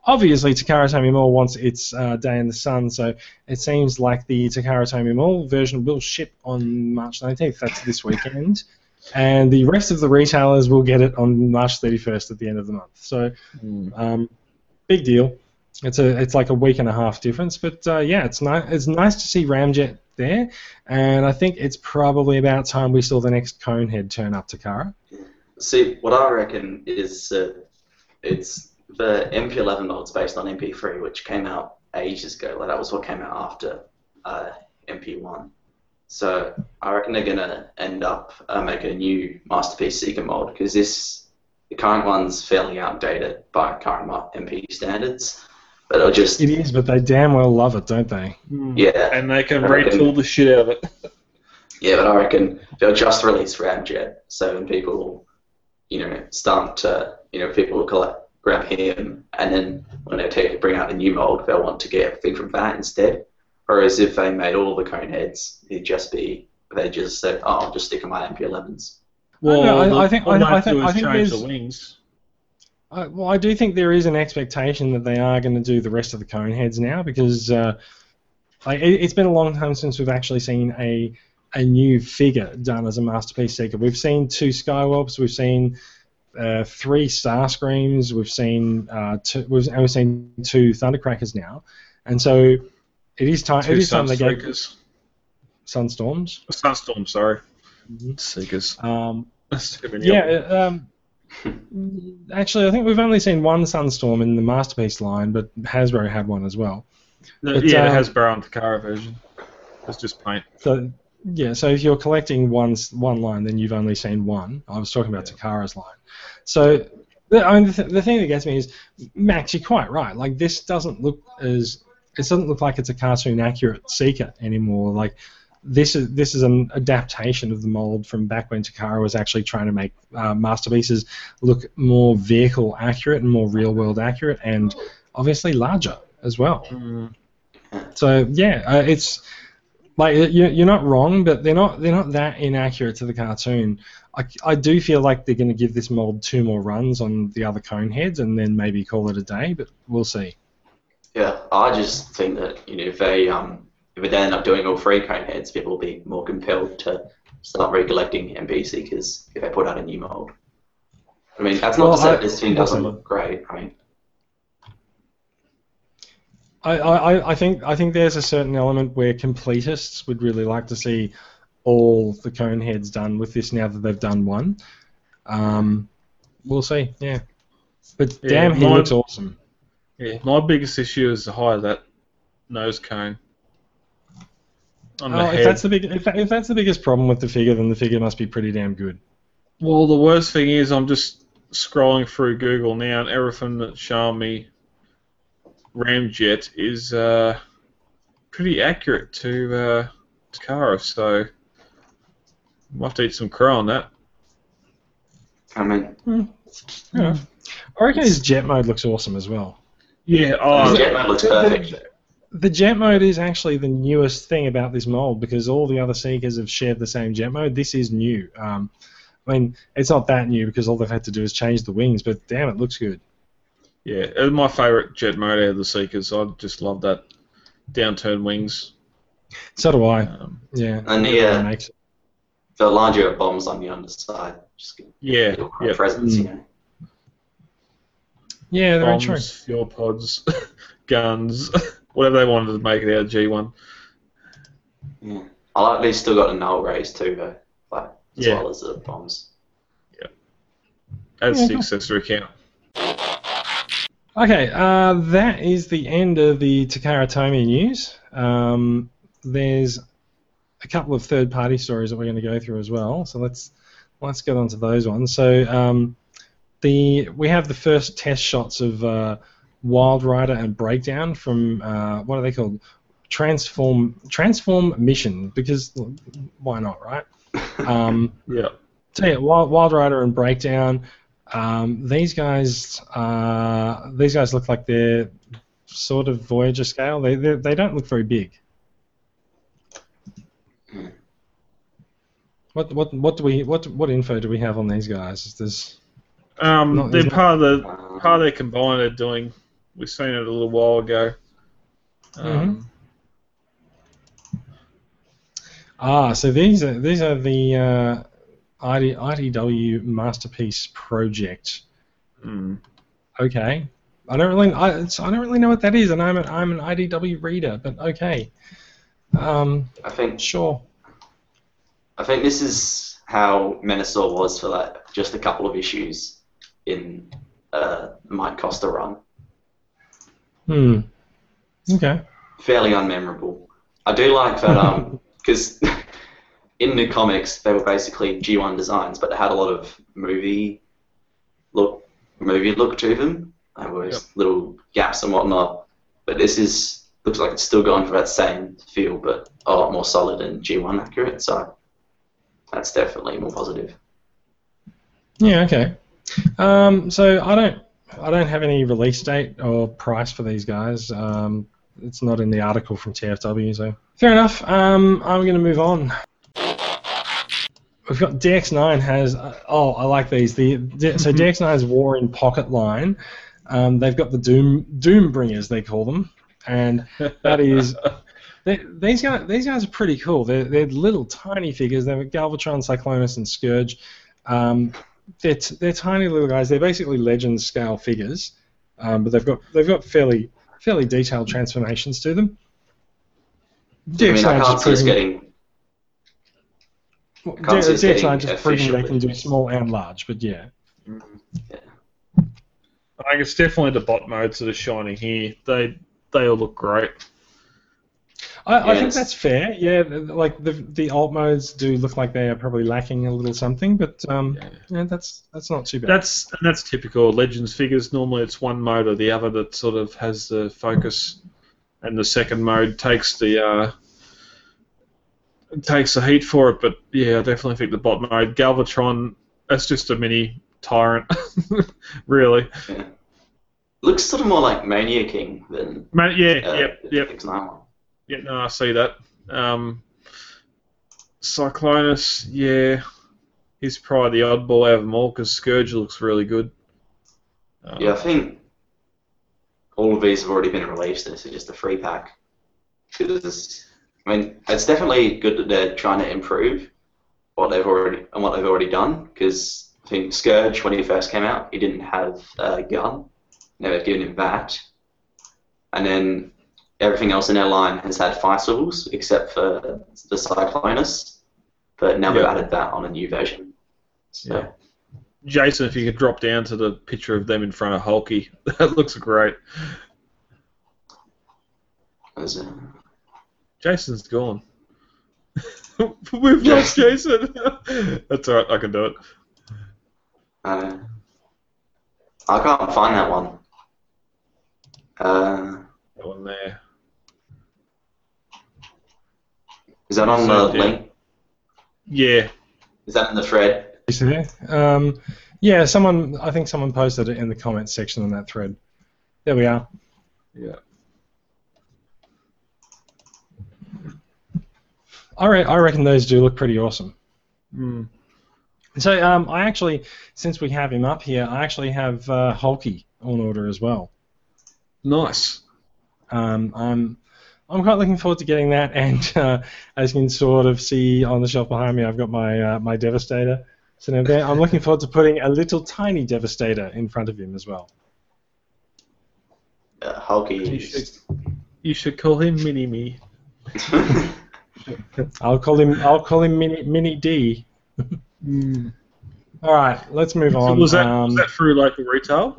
Obviously, Takara Tomy Mall wants its uh, day in the sun, so it seems like the Takara Tomy Mall version will ship on March nineteenth. That's this weekend. And the rest of the retailers will get it on March thirty-first at the end of the month. So, um, big deal. It's a it's like a week and a half difference, but uh, yeah, it's nice. It's nice to see Ramjet there, and I think it's probably about time we saw the next Conehead turn up, Takara. See, what I reckon is uh, it's the M P eleven mold's based on M P three, which came out ages ago. Like that was what came out after uh, M P one. So I reckon they're gonna end up uh, making a new Masterpiece Seeker mold, because this the current one's fairly outdated by current M P standards. But I'll just, it is, but they damn well love it, don't they? Yeah. And they can reckon, retool the shit out of it. Yeah, but I reckon they'll just release Ramjet, so when people, you know, start to, you know, people will collect, grab him, and then when they take bring out the new mold, they'll want to get everything from that instead. Whereas if they made all the cone heads, it'd just be, they just said, oh, I'll just stick on my M P elevens. Well, I, know, I, I think all I, I think, I think change the wings. Uh, well, I do think there is an expectation that they are going to do the rest of the Coneheads now, because uh, like, it, it's been a long time since we've actually seen a a new figure done as a Masterpiece Seeker. We've seen two Skywarps, we've seen uh, three Starscreams, we've seen uh, two, we've, and we've seen two Thundercrackers now, and so it is time. Two it is time they get Sunstorms. Oh, Sunstorm, sorry. Mm-hmm. Seekers. Um, yeah. Um, Actually, I think we've only seen one Sunstorm in the Masterpiece line, but Hasbro had one as well. No, but, yeah, um, the Hasbro and Takara version. It's just paint. So yeah, so if you're collecting one one line, then you've only seen one. I was talking about yeah. Takara's line. So I mean, the, th- the thing that gets me is, Max, you're quite right. Like this doesn't look as it doesn't look like it's a cartoon accurate Seeker anymore. Like. This is this is an adaptation of the mold from back when Takara was actually trying to make uh, masterpieces look more vehicle accurate and more real world accurate, and obviously larger as well. Mm. So yeah, uh, it's like you're you're not wrong, but they're not they're not that inaccurate to the cartoon. I, I do feel like they're going to give this mold two more runs on the other cone heads and then maybe call it a day, but we'll see. Yeah, I just think that you know if they um. If they end up doing all three cone heads, people will be more compelled to start recollecting M P Seekers if they put out a new mold. I mean, that's not well, to say I, this thing doesn't look great. I mean, I, I, I think I think there's a certain element where completists would really like to see all the Coneheads done with this now that they've done one. Um, we'll see, yeah. But yeah, damn, he my, looks awesome. Yeah, my biggest issue is the height of that nose cone. On oh, the if head. that's the big, if, that, if that's the biggest problem with the figure, then the figure must be pretty damn good. Well, the worst thing is I'm just scrolling through Google now, and everything that's showing me Ramjet is uh, pretty accurate to uh, Takara, so I have to eat some crow on that. I mean, mm. yeah. I reckon his jet mode looks awesome as well. Yeah, oh, the jet mode looks perfect. The, the jet mode is actually the newest thing about this mold because all the other Seekers have shared the same jet mode. This is new. Um, I mean, it's not that new because all they've had to do is change the wings, but damn, it looks good. Yeah, it was my favourite jet mode out of the Seekers. I just love that downturn wings. So do I. Um, yeah. And the, uh, the larger bombs on the underside. Just yeah. Yeah. Presence, mm. you know. Yeah, they're bombs, true. Fuel pods, guns, whatever they wanted to make it out of G one. Yeah. I like they've still got a null race too, though. Like, as yeah. well as the bombs. Yeah. That's yeah. the accessory count. Okay, uh, that is the end of the Takara Tomy news. Um, there's a couple of third-party stories that we're going to go through as well, so let's let's get on to those ones. So um, the we have the first test shots of uh, Wild Rider and Breakdown from uh, what are they called? Transform Transform Mission, because why not, right? Um, yeah. Tell you, Wild, Wild Rider and Breakdown. Um, these guys, uh, these guys look like they're sort of Voyager scale. They they, they don't look very big. What what what do we what what info do we have on these guys? There's um, not, they're part not... of the part of their combiner doing. We've seen it a little while ago. Um, mm-hmm. Ah, so these are these are the. Uh, I D W Masterpiece project. Mm. Okay, I don't really, I, it's, I don't really know what that is, and I'm an, I'm an I D W reader, but okay. Um, I think sure. I think this is how Menasor was for that. Just a couple of issues in uh, Mike Costa run. Hmm. Okay. Fairly unmemorable. I do like that um because. In the comics, they were basically G one designs, but they had a lot of movie look, movie look to them. There were yep. little gaps and whatnot. But this is looks like it's still going for that same feel, but a lot more solid and G one accurate. So that's definitely more positive. Yeah. Okay. Um, so I don't, I don't have any release date or price for these guys. Um, it's not in the article from T F W, so fair enough. Um, I'm going to move on. We've got D X nine has uh, oh I like these the D- so D X nine's War in Pocket line, um, they've got the Doom Doombringers they call them, and that is they, these guys these guys are pretty cool. They're they're little tiny figures. They're Galvatron, Cyclonus, and Scourge. Um, they're t- they're tiny little guys. They're basically legend scale figures, um, but they've got they've got fairly fairly detailed transformations to them. I mean, I can't see us getting. Well, it's D X nine just proving they can do small and large, but yeah. Mm-hmm. yeah. I think it's definitely the bot modes that are shining here. They they all look great. I, yes. I think that's fair. Yeah, like the the alt modes do look like they are probably lacking a little something, but um, yeah. yeah, that's that's not too bad. That's and that's typical Legends figures. Normally, it's one mode or the other that sort of has the focus, and the second mode takes the. Uh, takes the heat for it, but yeah, I definitely think the bot mode. Galvatron, that's just a mini Tyrant, really. Yeah. Looks sort of more like Mania King than... Man- yeah, uh, yep, yep. Yeah, no, I see that. Um, Cyclonus, yeah, he's probably the oddball out of them all, because Scourge looks really good. Um, yeah, I think all of these have already been released, and it's just a free pack. I mean, it's definitely good that they're trying to improve what they've already and what they've already done. Because I think Scourge, when he first came out, he didn't have a gun. They've given him that, and then everything else in their line has had fire swivels except for the Cyclonus. But now yep. we've added that on a new version. So. Yeah. Jason, if you could drop down to the picture of them in front of Hulky, that looks great. Is it? Jason's gone. We've lost Jason. That's alright, I can do it. Uh, I can't find that one. Uh, that one there. Is that on the link? Yeah. Is that in the thread? Um, yeah, someone. I think someone posted it in the comments section on that thread. There we are. Yeah. I, re- I reckon those do look pretty awesome. Mm. So um, I actually, since we have him up here, I actually have uh, Hulky on order as well. Nice. Um, I'm I'm quite looking forward to getting that, and uh, as you can sort of see on the shelf behind me, I've got my uh, my Devastator. So I'm looking forward to putting a little tiny Devastator in front of him as well. Uh, Hulky. You should, you should call him Mini Me. I'll call him. I'll call him Mini Mini D. Mm. All right, let's move so on. Was that, um, was that through local retail?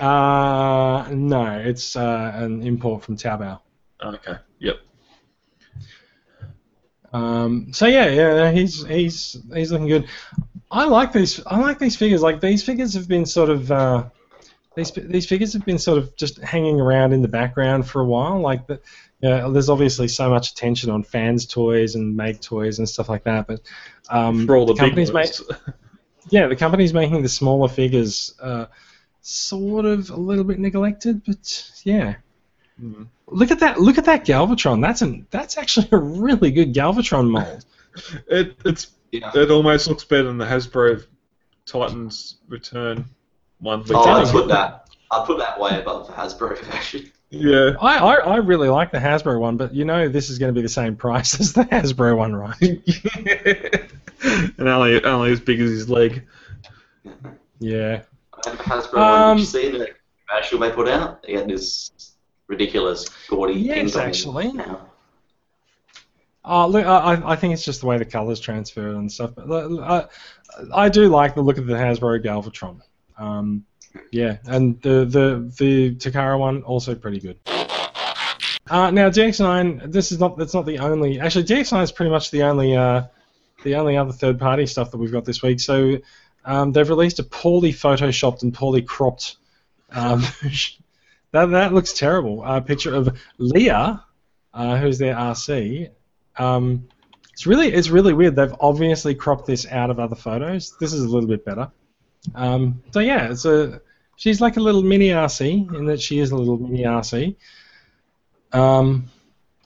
Uh no, it's uh, an import from Taobao. Okay. Yep. Um, so yeah, yeah, he's he's he's looking good. I like these. I like these figures. Like these figures have been sort of uh, these these figures have been sort of just hanging around in the background for a while. Like the, you know, there's obviously so much attention on fans' toys and make toys and stuff like that. But um, for all the, the companies big ones. Ma- yeah, the company's making the smaller figures uh, sort of a little bit neglected. But yeah. Mm-hmm. Look at that! Look at that Galvatron. That's an that's actually a really good Galvatron mold. it it's yeah. It almost looks better than the Hasbro Titans Return one. Oh, I put that I put that way above the Hasbro version. Yeah, I, I, I really like the Hasbro one, but you know this is going to be the same price as the Hasbro one, right? yeah. And only only as big as his leg. Yeah. And the Hasbro um, one, did you see the commercial they put out? Again, this. Ridiculous, gaudy yes, things. Yes, actually. Now. Uh, look, I, I think it's just the way the colours transfer and stuff. But uh, I do like the look of the Hasbro Galvatron. Um, yeah, and the the the Takara one also pretty good. Uh, now D X nine, this is not that's not the only. Actually, D X nine is pretty much the only uh, the only other third party stuff that we've got this week. So um, they've released a poorly photoshopped and poorly cropped. Um, That, that looks terrible. A uh, picture of Leah, uh, who's their R C. Um, it's really it's really weird. They've obviously cropped this out of other photos. This is a little bit better. Um, so yeah, it's a she's like a little mini R C in that she is a little mini R C. Um,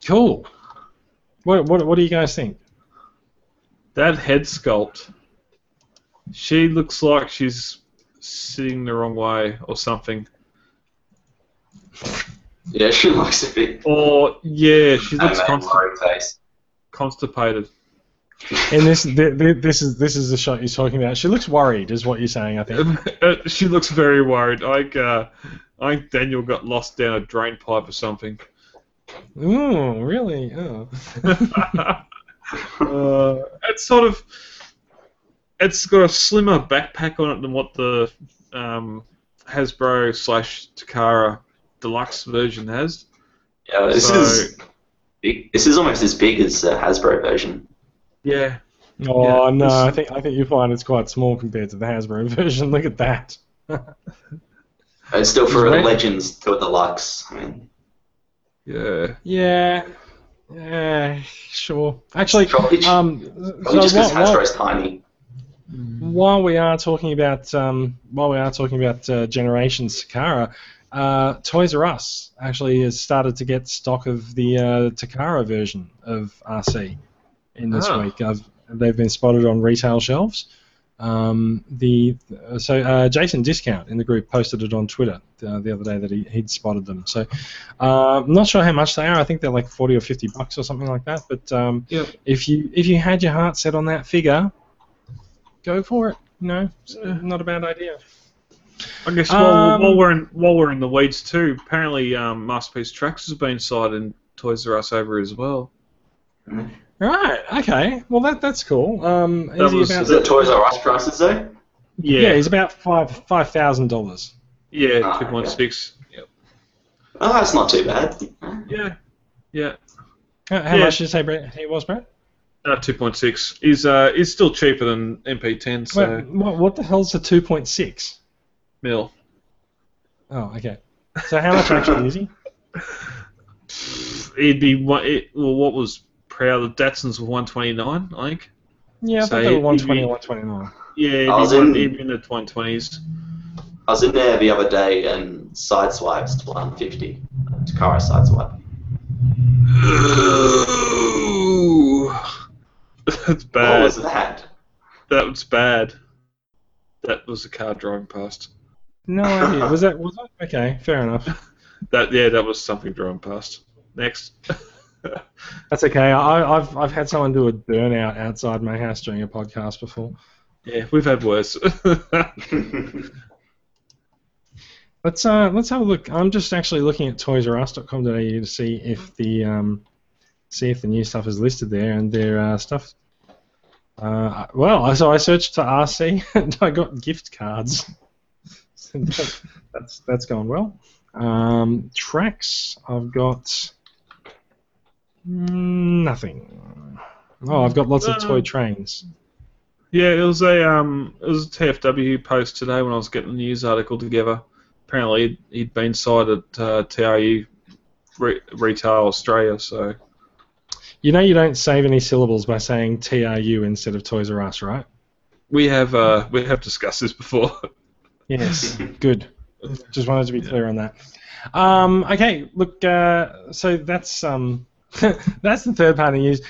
cool. What what what do you guys think? That head sculpt. She looks like she's sitting the wrong way or something. Yeah, she looks a bit. Or yeah, she looks constipated. Constipated. And this, this is this is the shot you're talking about. She looks worried, is what you're saying, I think. She looks very worried. I think, uh, I think Daniel got lost down a drain pipe or something. Ooh, really? Oh, really? uh, it's sort of. It's got a slimmer backpack on it than what the um, Hasbro slash Takara. Deluxe version has. Yeah, this so, is big. This is almost as big as the Hasbro version. Yeah. Oh yeah, no, I think I think you find it's quite small compared to the Hasbro version. Look at that. It's still for right. Legends to a Deluxe. I mean. Yeah. Yeah. Yeah. Sure. Actually, probably, um, probably so just because Hasbro's tiny. While we are talking about um, while we are talking about uh, Generations Takara. Uh, Toys R Us actually has started to get stock of the uh, Takara version of R C in this oh. week. I've, they've been spotted on retail shelves. Um, the so uh, Jason Discount in the group posted it on Twitter uh, the other day that he, he'd spotted them. So uh, I'm not sure how much they are. I think they're like forty or fifty bucks or something like that. But um, yep. if you if you had your heart set on that figure, go for it. No, it's not a bad idea. I guess while, um, while we're in while we're in the weeds too, apparently um, Masterpiece Trax has been sighted in Toys R Us over as well. Right, okay. Well, that that's cool. Um, that was, about, is that Toys R Us prices, though? Yeah. Yeah, he's about five five thousand dollars. Yeah, oh, two point okay. six. Yep. Oh, that's not too bad. Yeah, yeah. Uh, how yeah. much did you say, Brett? It was Brett. Uh, two point six. Is uh is still cheaper than M P ten. So Wait, what, what the hell's a two point six? Mil. Oh, okay. So how much actually is he? It'd be one. It, well, what was Proud of Datsun's one twenty nine, I think. Yeah, I so thought they were one twenty or one twenty nine. Yeah, I was in, in the one twenties. I was in there the other day and sideswiped to one fifty. Takara sideswipe. That's bad. What was that? That was bad. That was a car driving past. No idea. Was that? Was that? Okay, fair enough. That yeah, that was something driving past. Next. That's okay. I, I've I've had someone do a burnout outside my house during a podcast before. Yeah, we've had worse. let's uh, let's have a look. I'm just actually looking at toys r us dot com dot a u to see if the um, see if the new stuff is listed there, and their uh, stuff. Uh, well, so I searched for R C and I got gift cards. So that, that's that's going well. Um, tracks, I've got nothing. Oh, I've got lots of toy trains. Yeah, it was a um, it was a T F W post today when I was getting the news article together. Apparently, he'd, he'd been sighted at uh, T R U Re- Retail Australia. So, you know, you don't save any syllables by saying T R U instead of Toys R Us, right? We have uh, we have discussed this before. Yes, good. Just wanted to be clear on that. Um, okay, look, uh, so that's um, that's the third part of news.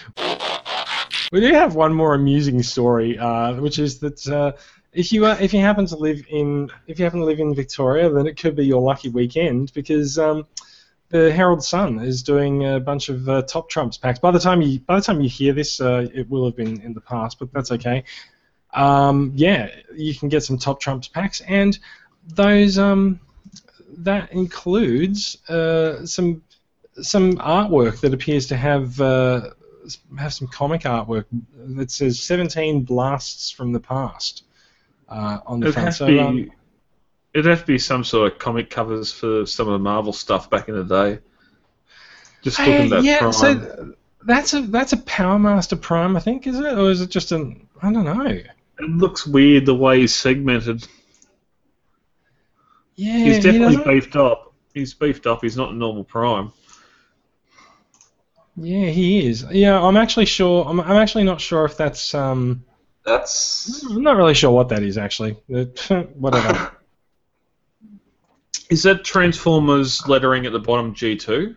We do have one more amusing story, uh, which is that uh, if you uh, if you happen to live in if you happen to live in Victoria, then it could be your lucky weekend, because um, the Herald Sun is doing a bunch of uh, Top Trumps packs. By the time you by the time you hear this, uh, it will have been in the past, but that's okay. Um, yeah, you can get some Top Trumps packs, and those um, that includes uh, some some artwork that appears to have. Uh, have some comic artwork that says seventeen blasts from the past uh, on the front. So, be, um, it'd have to be some sort of comic covers for some of the Marvel stuff back in the day. Just looking at that yeah, Prime. So th- that's a that's a Power Master Prime, I think, is it? Or is it just an... I don't know. It looks weird the way he's segmented. Yeah, he's definitely he beefed up. He's beefed up. He's not a normal Prime. Yeah, he is. Yeah, I'm actually sure. I'm, I'm actually not sure if that's. Um, that's. I'm not really sure what that is actually. Whatever. Is that Transformers lettering at the bottom G two?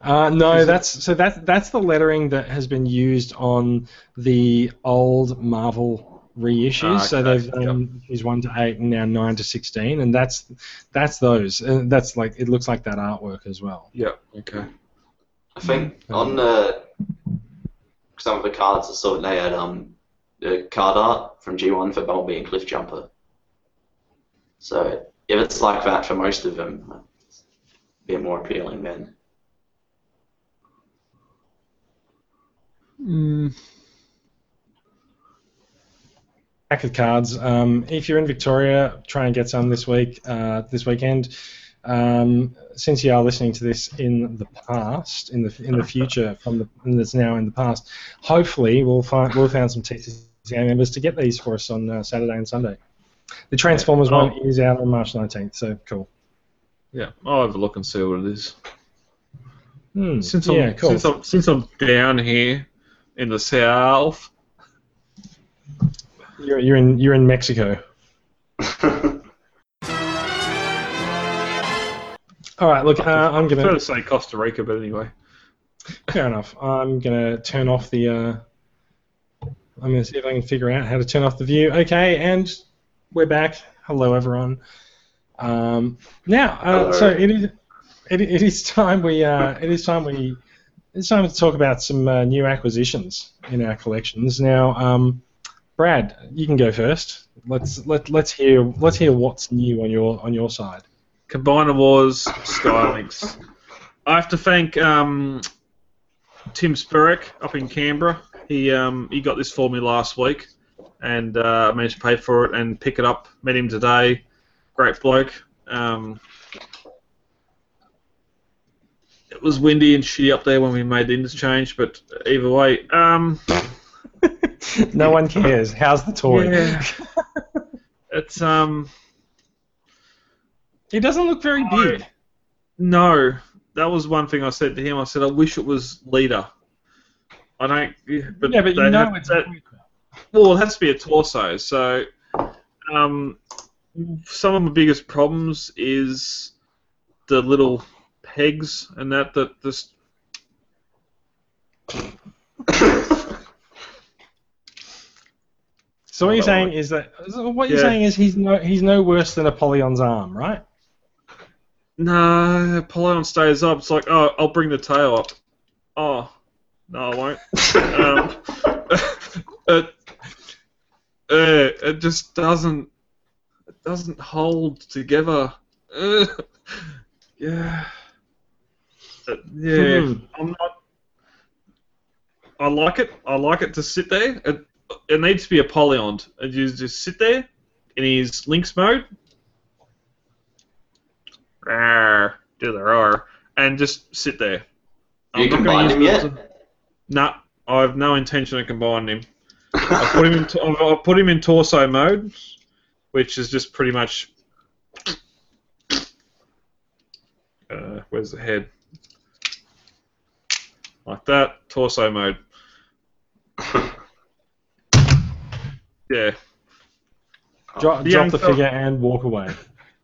Uh, no, is that's it? so that's that's the lettering that has been used on the old Marvel reissues. Ah, okay. So they've um, yep. used one to eight and now nine to sixteen, and that's that's those. And that's like it looks like that artwork as well. Yeah. Okay. I think on uh, some of the cards I saw, they had um, the card art from G one for Bumblebee and Cliffjumper. So if it's like that for most of them, it's a bit more appealing then. Mm. Pack of cards. Um, if you're in Victoria, try and get some this week, uh, this weekend. Um, since you are listening to this in the past, in the in the future, from the and that's now in the past, hopefully we'll find we'll find some T C C A members to get these for us on uh, Saturday and Sunday. The Transformers oh. one is out on March nineteenth, so cool. Yeah, I'll have a look and see what it is. Hmm. Since I'm, yeah, cool. Since I'm since I'm down here in the south, you're you're in you're in Mexico. All right, look, uh, I'm going to... I was going to say Costa Rica, but anyway. Fair enough. I'm going to turn off the... Uh, I'm going to see if I can figure out how to turn off the view. Okay, and we're back. Hello, everyone. Um, now, uh, so it is it, it is time we uh, it is time we it's time to talk about some uh, new acquisitions in our collections. Now, um, Brad, you can go first. Let's let let's hear let's hear what's new on your on your side. Combiner Wars, Skylinks. I have to thank um, Tim Spurek up in Canberra. He um he got this for me last week, and uh, I managed to pay for it and pick it up. Met him today. Great bloke. Um, it was windy and shitty up there when we made the interchange, but either way, um, no one cares. How's the toy? Yeah. It's um. He doesn't look very big. I, no, that was one thing I said to him. I said I wish it was leader. I don't. But yeah, but you know have, it's that, well, it has to be a torso. So, um, some of my biggest problems is the little pegs and that that this. So what you're saying is that what you're yeah. saying is he's no he's no worse than Apollyon's arm, right? No, Apollyon stays up. It's like, oh, I'll bring the tail up. Oh, no, I won't. um, it, it, it just doesn't it doesn't hold together. Uh, yeah, it, yeah. Hmm. I'm not. I like it. I like it to sit there. It, it needs to be Apollyon. It just just sit there in his Lynx mode. Rawr, do the roar, and just sit there. You combined him yet? No, nah, I have no intention of combining him. I put him in. T- I put him in torso mode, which is just pretty much. Uh, where's the head? Like that, torso mode. Yeah. Drop, the, drop the figure and walk away.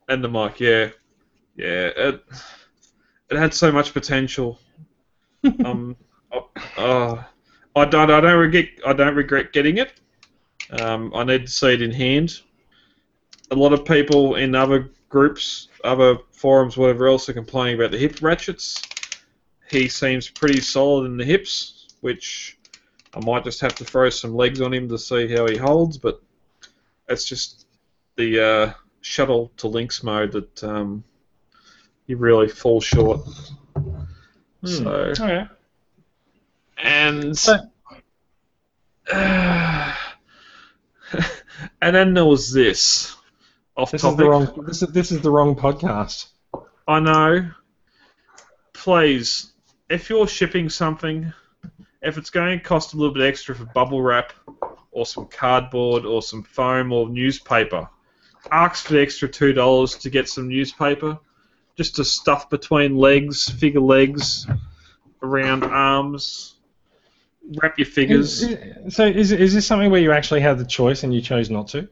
And the mic, yeah. Yeah, it, it had so much potential. um, I, uh, I don't, I don't regret, I don't regret getting it. Um, I need to see it in hand. A lot of people in other groups, other forums, whatever else, are complaining about the hip ratchets. He seems pretty solid in the hips, which I might just have to throw some legs on him to see how he holds. But it's just the uh, shuttle to Lynx mode that. Um, He really falls short. Mm. So, okay. and so. Uh, and then there was this. Off this topic. Is the wrong. This is this is the wrong podcast. I know. Please, if you're shipping something, if it's going to cost a little bit extra for bubble wrap, or some cardboard, or some foam, or newspaper, ask for the extra two dollars to get some newspaper. Just to stuff between legs, figure legs, around arms, wrap your figures. Is, is, so is is this something where you actually had the choice and you chose not to?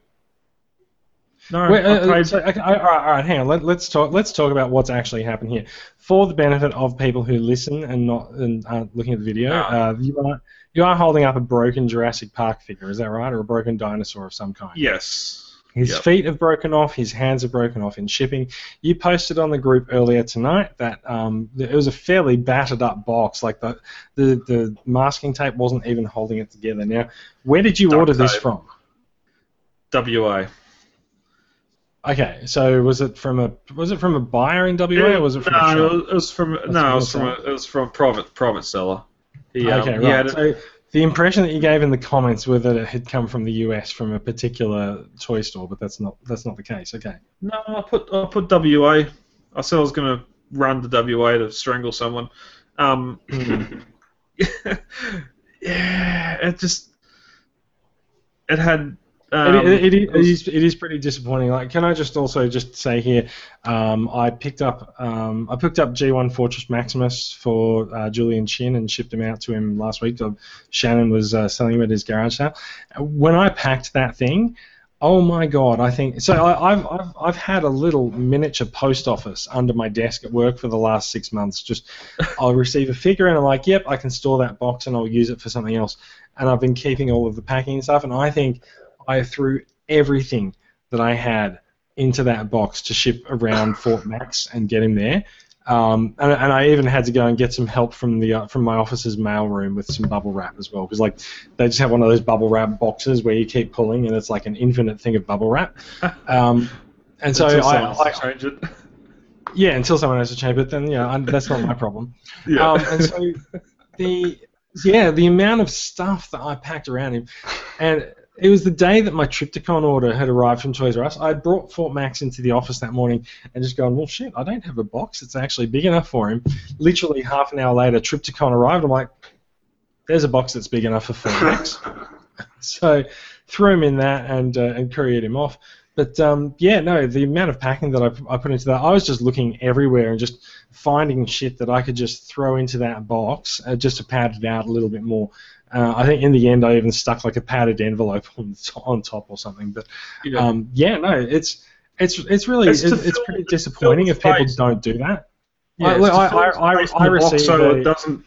No. Wait, uh, okay. so, okay, all, right, all right, hang on. Let, let's talk. Let's talk about what's actually happened here. For the benefit of people who listen and not and aren't looking at the video, no. uh, you are you are holding up a broken Jurassic Park figure. Is that right, or a broken dinosaur of some kind? Yes. His yep. feet have broken off. His hands have broken off in shipping. You posted on the group earlier tonight that um, it was a fairly battered up box. Like the, the the masking tape wasn't even holding it together. Now, where did you Duct order tape. This from? W A. Okay, so was it from a was it from a buyer in W A yeah, or was it from no, a shop? it was from That's no, it was from a, it was from a private private seller. He, okay, um, right. So, the impression that you gave in the comments was that it had come from the U S from a particular toy store, but that's not that's not the case. Okay. No, I put I put W A. I said I was going to run to W A to strangle someone. Um, yeah, it just it had. Um, it, it, it, it is it is pretty disappointing. Like, can I just also just say here, um, I picked up um, I picked up G one Fortress Maximus for uh, Julian Chin and shipped him out to him last week. Shannon was uh, selling him at his garage sale. When I packed that thing, oh my god! I think so. I, I've I've I've had a little miniature post office under my desk at work for the last six months. Just I'll receive a figure and I'm like, yep, I can store that box and I'll use it for something else. And I've been keeping all of the packing and stuff. And I think I threw everything that I had into that box to ship around Fort Max and get him there. Um, and, and I even had to go and get some help from the uh, from my office's mailroom with some bubble wrap as well, because like they just have one of those bubble wrap boxes where you keep pulling and it's like an infinite thing of bubble wrap. Um, and so I, I change it. Yeah, until someone has to change it, then yeah, I'm, that's not my problem. Yeah. Um, and so the yeah, the amount of stuff that I packed around him, and it was the day that my Tripticon order had arrived from Toys R Us. I brought Fort Max into the office that morning and just going, well, shit, I don't have a box that's actually big enough for him. Literally half an hour later, Tripticon arrived. I'm like, there's a box that's big enough for Fort Max. So threw him in that and uh, and couriered him off. But, um, yeah, no, the amount of packing that I, I put into that, I was just looking everywhere and just finding shit that I could just throw into that box uh, just to pad it out a little bit more. Uh, I think in the end I even stuck like a padded envelope on, to- on top or something. But, yeah, um, yeah no, it's it's it's really it's, it's, it's pretty disappointing if people don't do that. Yeah, I, I, I, I, I received so a, it doesn't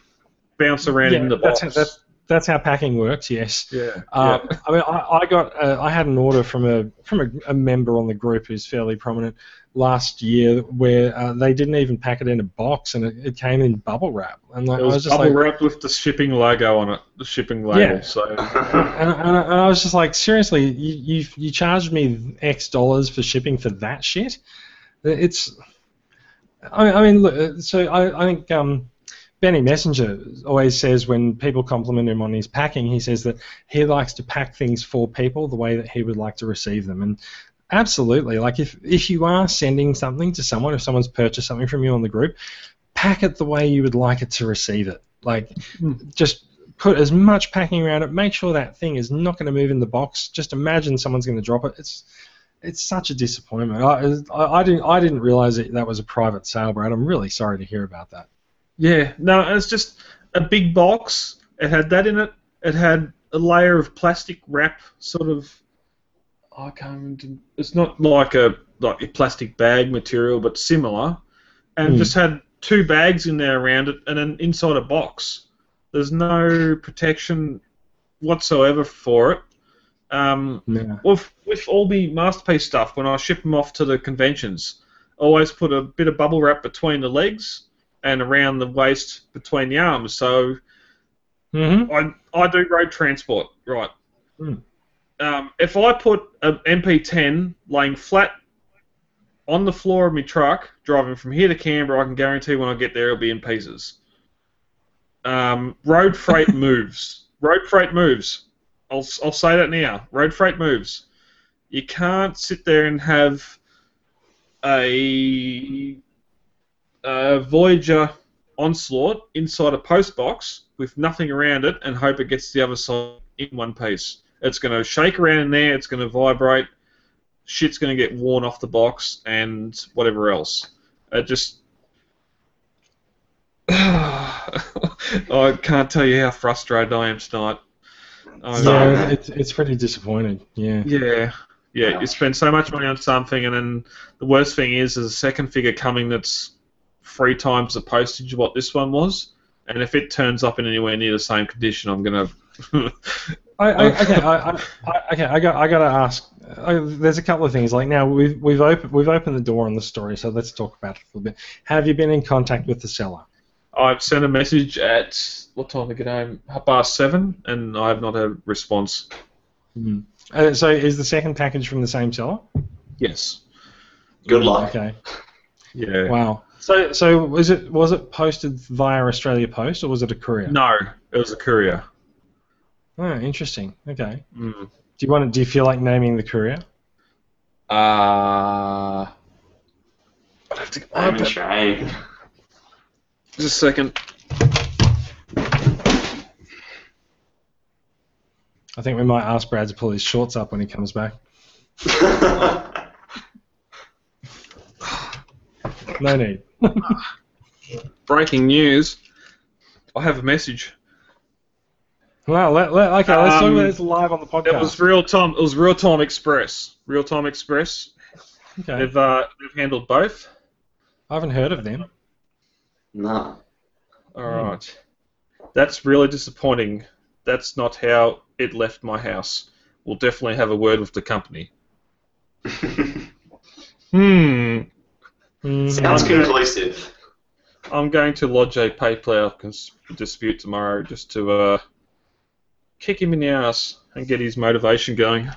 bounce around yeah, in the box. That's, that's, That's how packing works. Yes. Yeah. Uh, yeah. I mean, I, I got uh, I had an order from a from a, a member on the group who's fairly prominent last year, where uh, they didn't even pack it in a box, and it, it came in bubble wrap. And like, it was, I was just bubble like, wrap with the shipping logo on it, the shipping label. Yeah. So. and, and, I, and I was just like, seriously, you you you charged me X dollars for shipping for that shit? It's. I, I mean, look. So I I think. Um, Benny Messenger always says when people compliment him on his packing, he says that he likes to pack things for people the way that he would like to receive them. And absolutely, like if, if you are sending something to someone, if someone's purchased something from you on the group, pack it the way you would like it to receive it. Like just put as much packing around it. Make sure that thing is not going to move in the box. Just imagine someone's going to drop it. It's it's such a disappointment. I, I, I didn't I didn't realise that that was a private sale, Brad. I'm really sorry to hear about that. Yeah, no, it's just a big box. It had that in it. It had a layer of plastic wrap, sort of. I can't. It's not like a like a plastic bag material, but similar. And mm. just had two bags in there around it, and then inside a box. There's no protection whatsoever for it. Um, yeah. With with all the Masterpiece stuff, when I ship them off to the conventions, I always put a bit of bubble wrap between the legs and around the waist between the arms. So mm-hmm. I I do road transport, right? Mm. Um, if I put an M P ten laying flat on the floor of my truck, driving from here to Canberra, I can guarantee when I get there it'll be in pieces. Um, road freight moves. Road freight moves. I'll I'll say that now. Road freight moves. You can't sit there and have a... Uh, Voyager Onslaught inside a post box with nothing around it and hope it gets to the other side in one piece. It's going to shake around in there, it's going to vibrate, shit's going to get worn off the box and whatever else. It just... I can't tell you how frustrated I am tonight. I'm... No, it's, it's pretty disappointing, yeah. Yeah. Yeah, you spend so much money on something and then the worst thing is there's a second figure coming that's three times the postage of what this one was, and if it turns up in anywhere near the same condition, I'm gonna. I, I, okay, I, I, okay, I got, I gotta ask. I, there's a couple of things. Like now, we've we've opened we've opened the door on the story, so let's talk about it a little bit. Have you been in contact with the seller? I've sent a message at what time did I get home? Half past seven, and I have not had a response. Mm-hmm. Uh, so, is the second package from the same seller? Yes. Good luck. Okay. Yeah. Wow. So, so was it was it posted via Australia Post or was it a courier? No, it was a courier. Oh, interesting. Okay. Mm. Do you want to, do you feel like naming the courier? Uh I'd have to. I'm in shame. Just a second. I think we might ask Brad to pull his shorts up when he comes back. No need. Breaking news. I have a message. Wow, let, let, okay, let's um, talk about this live on the podcast. It was real time. It was Real Time Express. Real Time Express. Okay. They've uh, they've handled both. I haven't heard of them. No. All right. Mm. That's really disappointing. That's not how it left my house. We'll definitely have a word with the company. hmm. Mm-hmm. Sounds conclusive. I'm going to lodge a pay playoff cons- dispute tomorrow just to uh, kick him in the ass and get his motivation going.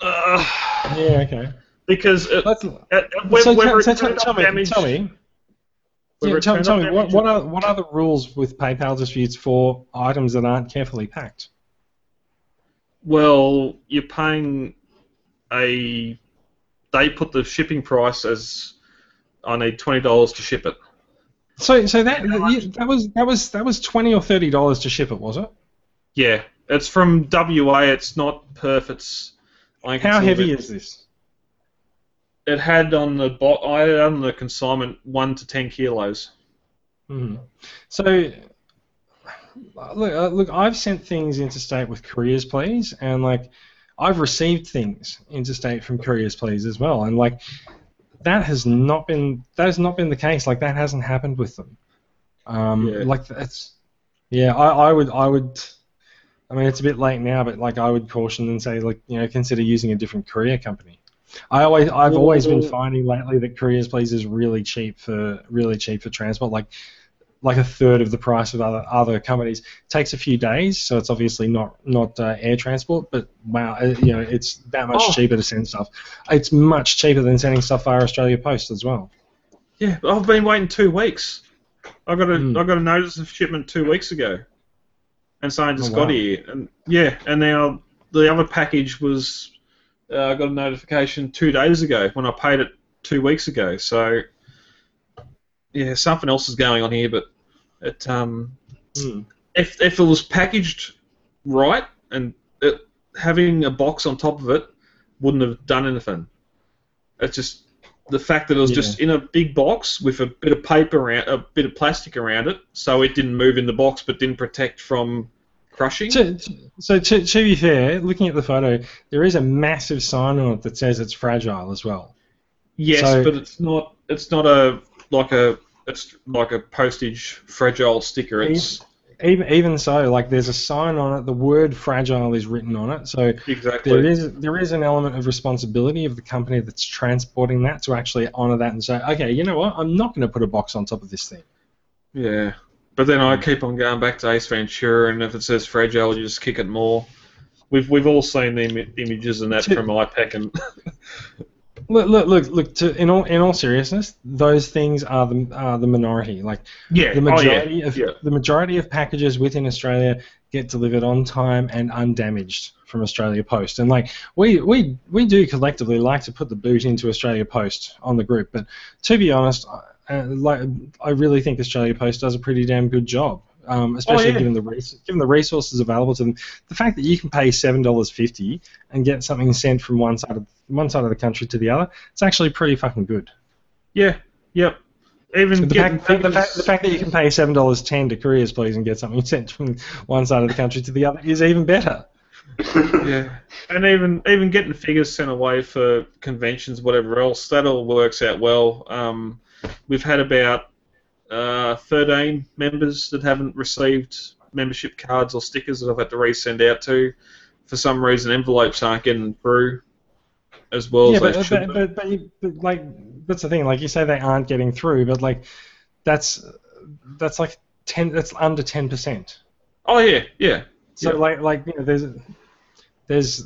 Uh, yeah, okay. Because it, it, it, so whether t- it so t- tell, me, damage, tell me, We yeah, tell, tell me, what, what, are, what are the rules with PayPal disputes for items that aren't carefully packed? Well, you're paying a... They put the shipping price as I need twenty dollars to ship it. So, so that that was that was that was twenty or thirty dollars to ship it, was it? Yeah, it's from W A. It's not Perth. It's like how it's heavy bit, is this? It had on the bo- I had on the consignment one to ten kilos. Mm-hmm. So, look, look, I've sent things interstate with Couriers Please, and like I've received things interstate from Couriers Please as well, and like. That has not been that has not been the case. Like that hasn't happened with them. Um, yeah. Like that's yeah. I, I would I would. I mean, it's a bit late now, but like I would caution and say like you know consider using a different courier company. I always I've always been finding lately that Couriers Please is really cheap for really cheap for transport. Like like a third of the price of other other companies. It takes a few days, so it's obviously not not uh, air transport. But wow, you know, it's that much oh. cheaper to send stuff. It's much cheaper than sending stuff via Australia Post as well. Yeah, but I've been waiting two weeks. I got a mm. I got a notice of shipment two weeks ago, and so I just oh, got wow. here. And yeah, and now the other package was uh, I got a notification two days ago when I paid it two weeks ago. So yeah, something else is going on here, but. It, um, mm. if, if it was packaged right and it, having a box on top of it wouldn't have done anything. It's just the fact that it was yeah. just in a big box with a bit of paper around, a bit of plastic around it, so it didn't move in the box but didn't protect from crushing. So, so to, to be fair, looking at the photo, there is a massive sign on it that says it's fragile as well. Yes, so, but it's not. It's not a like a. It's like a postage fragile sticker. It's even even so, like there's a sign on it. The word "fragile" is written on it. So exactly. there is there is an element of responsibility of the company that's transporting that to actually honour that and say, okay, you know what, I'm not going to put a box on top of this thing. Yeah, but then I keep on going back to Ace Ventura, and if it says fragile, you just kick it more. We've we've all seen the Im- images and that from I P A C and. Look, look, look, look. To, in all, in all seriousness, those things are the are the minority. Like yeah. the majority oh, yeah. of yeah. the majority of packages within Australia get delivered on time and undamaged from Australia Post. And like we we we do collectively like to put the boot into Australia Post on the group, but to be honest, I, uh, like I really think Australia Post does a pretty damn good job, um, especially oh, yeah. given the res- given the resources available to them. The fact that you can pay seven dollars fifty and get something sent from one side of one side of the country to the other, it's actually pretty fucking good. Yeah, yep. Even so the, fact, the, fact, the fact that you can pay seven dollars ten to Couriers Please and get something sent from one side of the country to the other is even better. Yeah, and even even getting figures sent away for conventions, whatever else, that all works out well. Um, we've had about uh, thirteen members that haven't received membership cards or stickers that I've had to resend out to. For some reason, envelopes aren't getting through. As well yeah, as but, but, but, but, you, but like that's the thing. Like you say, they aren't getting through, but like that's that's like ten. That's under ten percent. Oh yeah, yeah. So yeah. like like you know, there's there's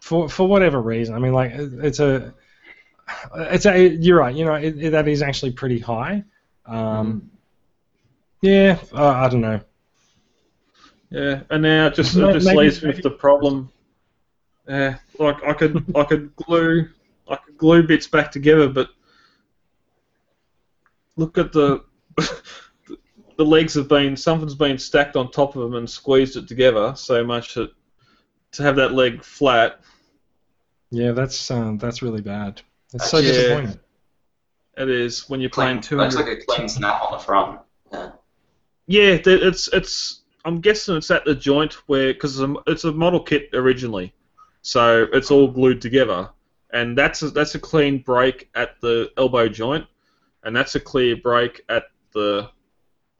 for for whatever reason. I mean, like it's a it's a. You're right. You know, it, it, that is actually pretty high. Um, mm-hmm. Yeah, uh, I don't know. Yeah, and now it just it just maybe, leaves maybe, with the problem. Yeah, uh, like I could, I could glue, I could glue bits back together, but look at the, the legs have been, something's been stacked on top of them and squeezed it together so much that to have that leg flat. Yeah, that's um, that's really bad. It's so yeah, disappointing. It is when you're clean, playing two. That's like a clean snap on the front. Yeah, yeah it's it's. I'm guessing it's at the joint where because it's a model kit originally. So it's all glued together, and that's a, that's a clean break at the elbow joint, and that's a clear break at the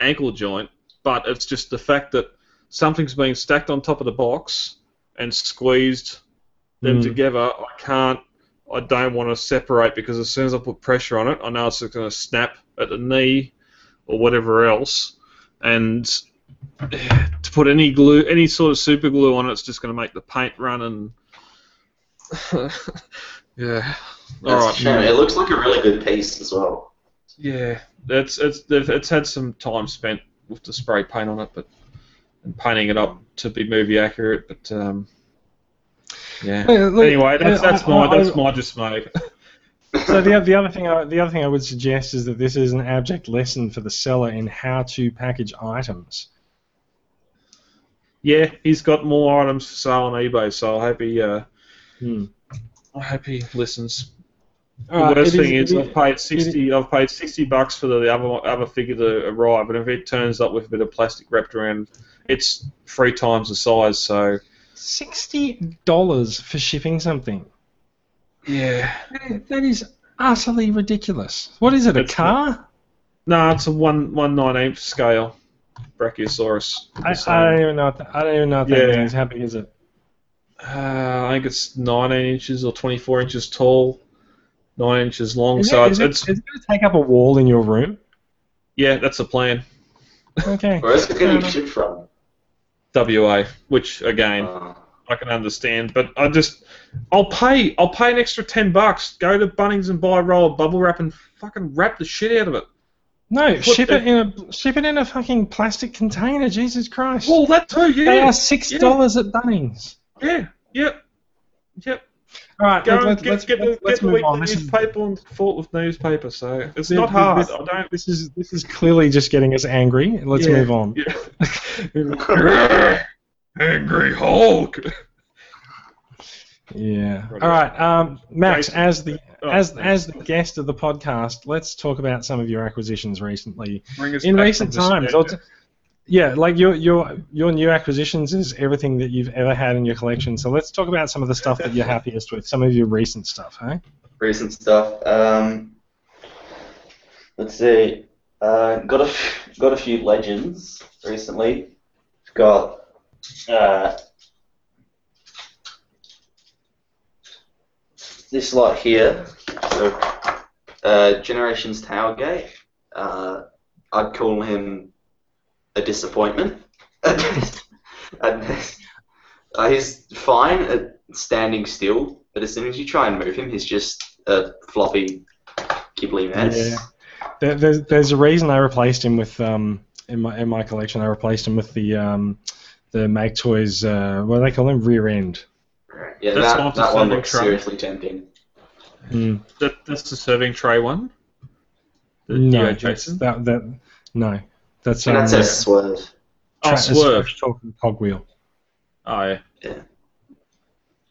ankle joint. But it's just the fact that something's being stacked on top of the box and squeezed them mm. together. I can't, I don't want to separate because as soon as I put pressure on it, I know it's going to snap at the knee or whatever else, and to put any glue, any sort of super glue on it, it's just going to make the paint run and. yeah. All right. It looks like a really good piece as well. Yeah, it's it's it's had some time spent with the spray paint on it, but and painting it up to be movie accurate. But um, yeah. yeah look, anyway, that's that's I, my I, that's I, my just mate. So the the other thing I, the other thing I would suggest is that this is an abject lesson for the seller in how to package items. Yeah, he's got more items for sale on eBay, so I hope he uh, hmm. I hope he listens. The uh, worst thing is, is I've paid sixty. I've paid sixty bucks for the, the other other figure to arrive, and if it turns up with a bit of plastic wrapped around, it's three times the size. So sixty dollars for shipping something. Yeah, that, that is utterly ridiculous. What is it? It's a car? Not, no, it's a one one nineteenth scale Brachiosaurus. I, I don't even know. What the, I don't even know what that yeah. means. How big is it? Uh, I think it's nineteen inches or twenty-four inches tall. Nine inches long, is so it, it's, it, it's... Is it going to take up a wall in your room? Yeah, that's the plan. Okay. Where's it getting shipped from? W A, which, again, uh, I can understand, but I just... I'll pay, I'll pay an extra ten bucks, go to Bunnings and buy a roll of bubble wrap and fucking wrap the shit out of it. No, Put ship the, it in a ship it in a fucking plastic container, Jesus Christ. Well, that too, yeah. They are six dollars yeah. at Bunnings. Yeah, yep, yep. All right, Go let's, and get, let's, get, let's, get let's the move on. This newspaper is, and fault with newspaper, so it's not hard. This, I don't. This is this is clearly just getting us angry. Let's yeah, move on. Yeah. Angry Hulk. Yeah. All right, um, Max, as the as as the guest of the podcast, let's talk about some of your acquisitions recently. In recent times, yeah, like your your your new acquisitions is everything that you've ever had in your collection. So let's talk about some of the stuff that you're happiest with, some of your recent stuff, hey? Recent stuff. Um, let's see. Uh, got a got a few legends recently. Got uh, this lot here. So uh, Generations Towergate. Uh, I'd call him. A disappointment. uh, he's fine at standing still, but as soon as you try and move him, he's just a floppy gibbly mess. Yeah. There, there's, there's a reason I replaced him with um in my in my collection. I replaced him with the um the Make Toys. Uh, what do they call him? Rear End. Yeah, that's that, that one looks tray. seriously tempting. Mm. That that's the serving tray one. The no, Jason. That that no. That's, um, that's a swerve. Tra- oh, swerve. Talking cogwheel. Oh, yeah. yeah.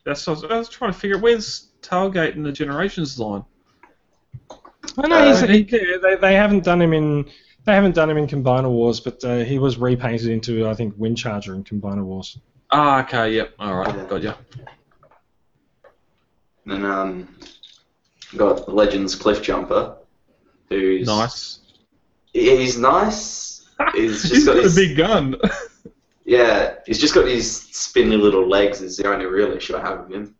That's what I, was, I was trying to figure out. Where's Tailgate in the Generations line? I know uh, he, they they haven't done him in they haven't done him in Combiner Wars, but uh, he was repainted into I think Windcharger in Combiner Wars. Ah, oh, okay, yep, all right, yeah. got you. And um, got Legends Cliffjumper, who's nice. He's nice. He's just he's got, got his, a big gun. Yeah, he's just got his spindly little legs. Is the only real issue I have with him.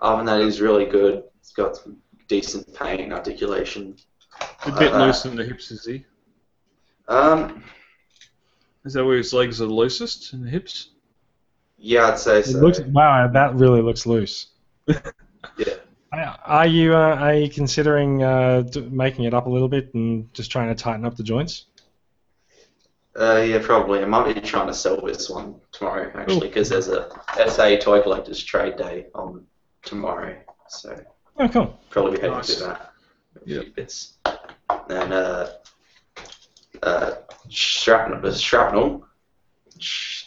Other than that, he's really good. He's got some decent paint and articulation. A bit uh, loose in the hips, is he? Um, is that where his legs are loosest in the hips? Yeah, I'd say so. It looks, wow, that really looks loose. Yeah. Are you uh, are you considering uh, making it up a little bit and just trying to tighten up the joints? Uh, yeah, probably. I might be trying to sell this one tomorrow, actually, because there's a S A Toy Collectors Trade Day on tomorrow. So oh, cool. Probably be heading nice. to that. Yep. A few bits. And uh, uh, shrapnel. shrapnel.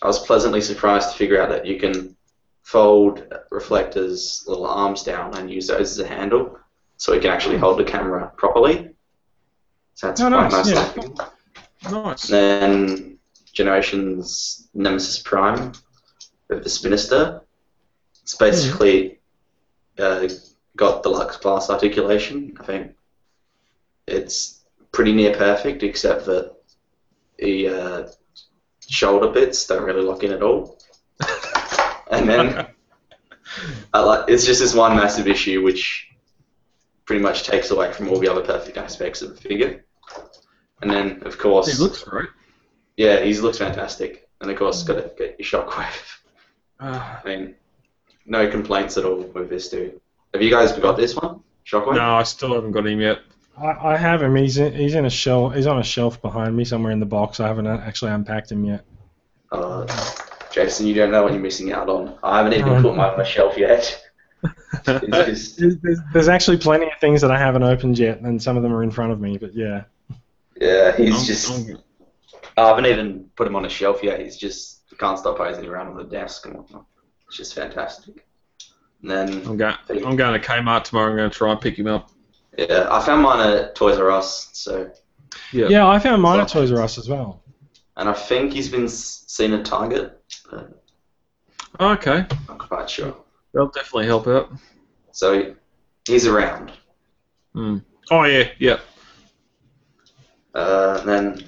I was pleasantly surprised to figure out that you can fold Reflector's little arms down and use those as a handle, so it can actually hold the camera properly. So that's oh, quite nice. nice yeah. thing. Nice. Then Generations Nemesis Prime with the Spinister. It's basically uh, got deluxe class articulation. I think it's pretty near perfect, except that the uh, shoulder bits don't really lock in at all. And then I like, it's just this one massive issue, which pretty much takes away from all the other perfect aspects of the figure. And then, of course... He looks great. Yeah, he looks fantastic. And, of course, got to get your Shockwave. Uh, I mean, no complaints at all with this dude. Have you guys got this one? Shockwave? No, I still haven't got him yet. I, I have him. He's in, he's in a shell. He's on a shelf behind me somewhere in the box. I haven't actually unpacked him yet. Uh, Jason, you don't know what you're missing out on. I haven't even um, put mine on the shelf yet. Just... there's, there's actually plenty of things that I haven't opened yet, and some of them are in front of me. But yeah. Yeah, he's I'm, just. I'm... I haven't even put him on a shelf yet. He's just he can't stop posing around on the desk and whatnot. It's just fantastic. And then I'm going. He... I'm going to Kmart tomorrow. I'm going to try and pick him up. Yeah, I found mine at Toys R Us, so... Yeah, yeah I found mine at Toys R Us as well. And I think he's been seen at Target. But oh, okay. Not quite sure. That'll definitely help out. So, he's around. Mm. Oh, yeah, yeah. Uh, and then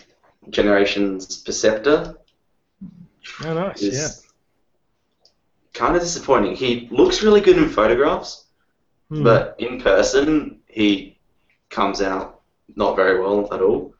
Generations Perceptor. Oh, nice, yeah. Kind of disappointing. He looks really good in photographs, mm. but in person... he comes out not very well at all.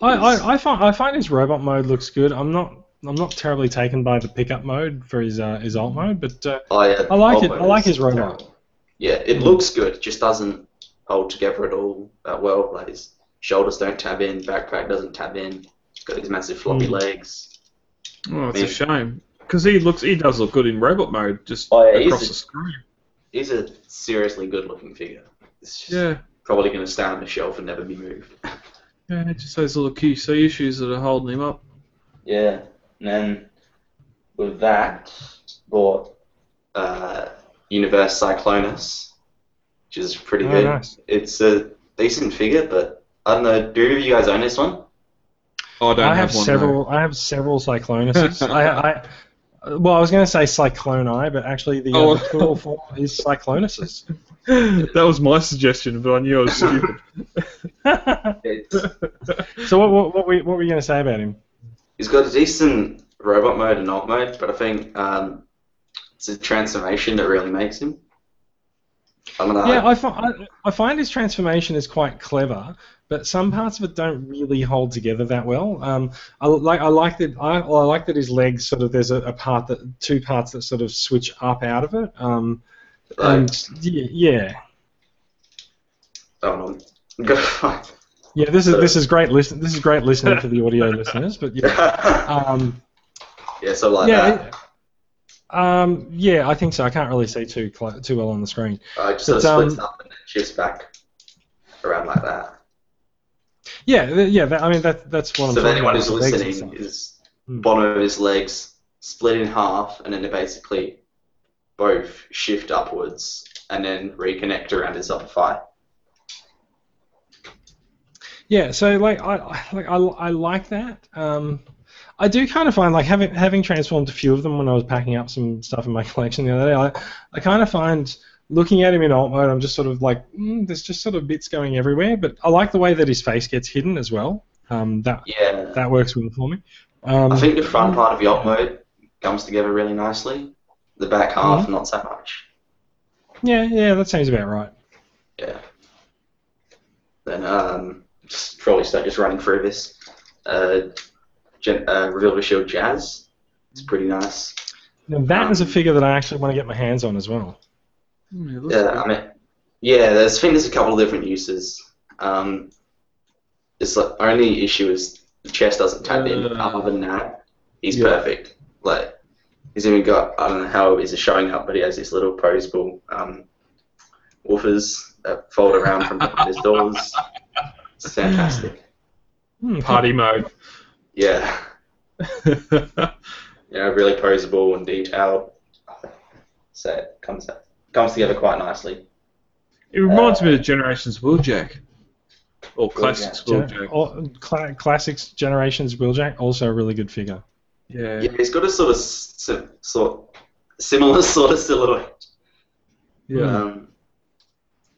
I, I, I find I find his robot mode looks good. I'm not I'm not terribly taken by the pickup mode for his uh, his alt mode, but uh, oh, yeah, I like it. I like his robot. Terrible. Yeah, it looks good. It just doesn't hold together at all that well. Like his shoulders don't tab in, backpack doesn't tab in. He's got these massive floppy mm. legs. Oh, it's a shame because he looks he does look good in robot mode. Just oh, yeah, across a, the screen. He's a seriously good-looking figure. It's just yeah. probably going to stay on the shelf and never be moved. Yeah, just those little Q C issues that are holding him up. Yeah, and then with that, bought uh, Universe Cyclonus, which is pretty oh, good. Nice. It's a decent figure, but I don't know. Do you guys own this one? Oh, I don't I have, have one, several. Though. I have several Cyclonuses. I, I Well, I was going to say Cycloni, but actually the oh. uh, plural form is Cyclonuses. That was my suggestion, but I knew I was stupid. So what, what, what, were, what were you going to say about him? He's got a decent robot mode and alt mode, but I think um, it's a transformation that really makes him. I'm gonna yeah, I, fi- I, I find his transformation is quite clever, but some parts of it don't really hold together that well. Um, I like I like that I, I like that his legs sort of there's a, a part that two parts that sort of switch up out of it. Um, Right. And yeah. Oh, no. Yeah, this is so, this is great listen this is great listening for the audio listeners, but yeah. Um, yeah, so like yeah, that. It, um, yeah, I think so. I can't really see too cl- too well on the screen. Uh, it just but, sort of splits um, up and then shifts back around like that. Yeah, yeah. That, I mean, that that's one. So if anyone who's listening, is bottom of his legs split in half, and then they basically both shift upwards and then reconnect around his upper thigh. Yeah, so like I like I, I like that. Um, I do kind of find like having having transformed a few of them when I was packing up some stuff in my collection the other day. I I kind of find looking at him in alt mode, I'm just sort of like mm, there's just sort of bits going everywhere. But I like the way that his face gets hidden as well. Um, that yeah. that works well for me. Um, I think the front part of the alt mode comes together really nicely. The back half, mm-hmm. not so much. Yeah, yeah, that seems about right. Yeah. Then, um, probably start just running through this. Uh, gen- uh, Reveal the Shield Jazz. It's pretty nice. Now, that um, is a figure that I actually want to get my hands on as well. Mm, yeah, good. I mean, yeah, there's, I think there's a couple of different uses. Um, it's like, only issue is the chest doesn't tap uh, in, but other than that, he's yeah. perfect. Like, he's even got, I don't know how is it showing up, but he has this little poseable um, woofers that fold around from behind his doors. It's fantastic. Party mode. Yeah. You know, really poseable and detailed. So it comes out, comes together quite nicely. It reminds uh, me of Generations Wheeljack. Or Classics Wheeljack. Wheeljack. Cla- Classics Generations Wheeljack, also a really good figure. Yeah. Yeah, he's got a sort of si- sort similar sort of silhouette. Yeah. Um,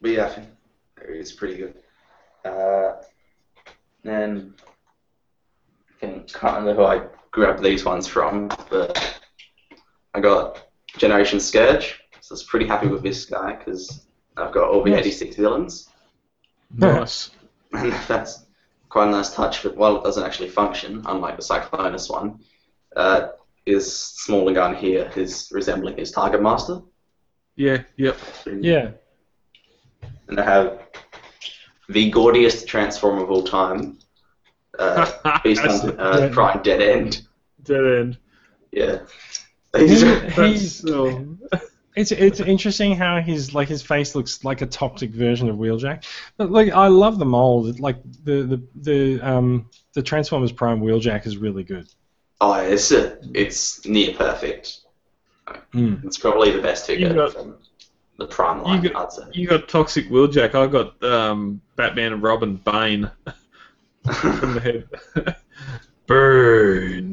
but yeah, I think it's pretty good. Uh, and I can't remember who I grabbed these ones from, but I got Generation Scourge, so I was pretty happy with this guy because I've got all the yes. eighty-six villains. Nice. And that's quite a nice touch, but while it doesn't actually function, unlike the Cyclonus one, Uh, his smaller gun here is resembling his target master. Yeah, yep. And, yeah. And they have the gaudiest Transformer of all time. Uh, Beast Hunter, uh, Prime Dead End. Dead End. Yeah. He's, he's, oh. It's it's interesting how his like his face looks like a Toptic version of Wheeljack. But like I love the mold. Like the the the um the Transformers Prime Wheeljack is really good. Oh, it's a, it's near perfect. Mm. It's probably the best figure got, from the Prime line. You got, I'd say. You got Toxic Wheeljack. I got um, Batman and Robin Bane from the head. Burn.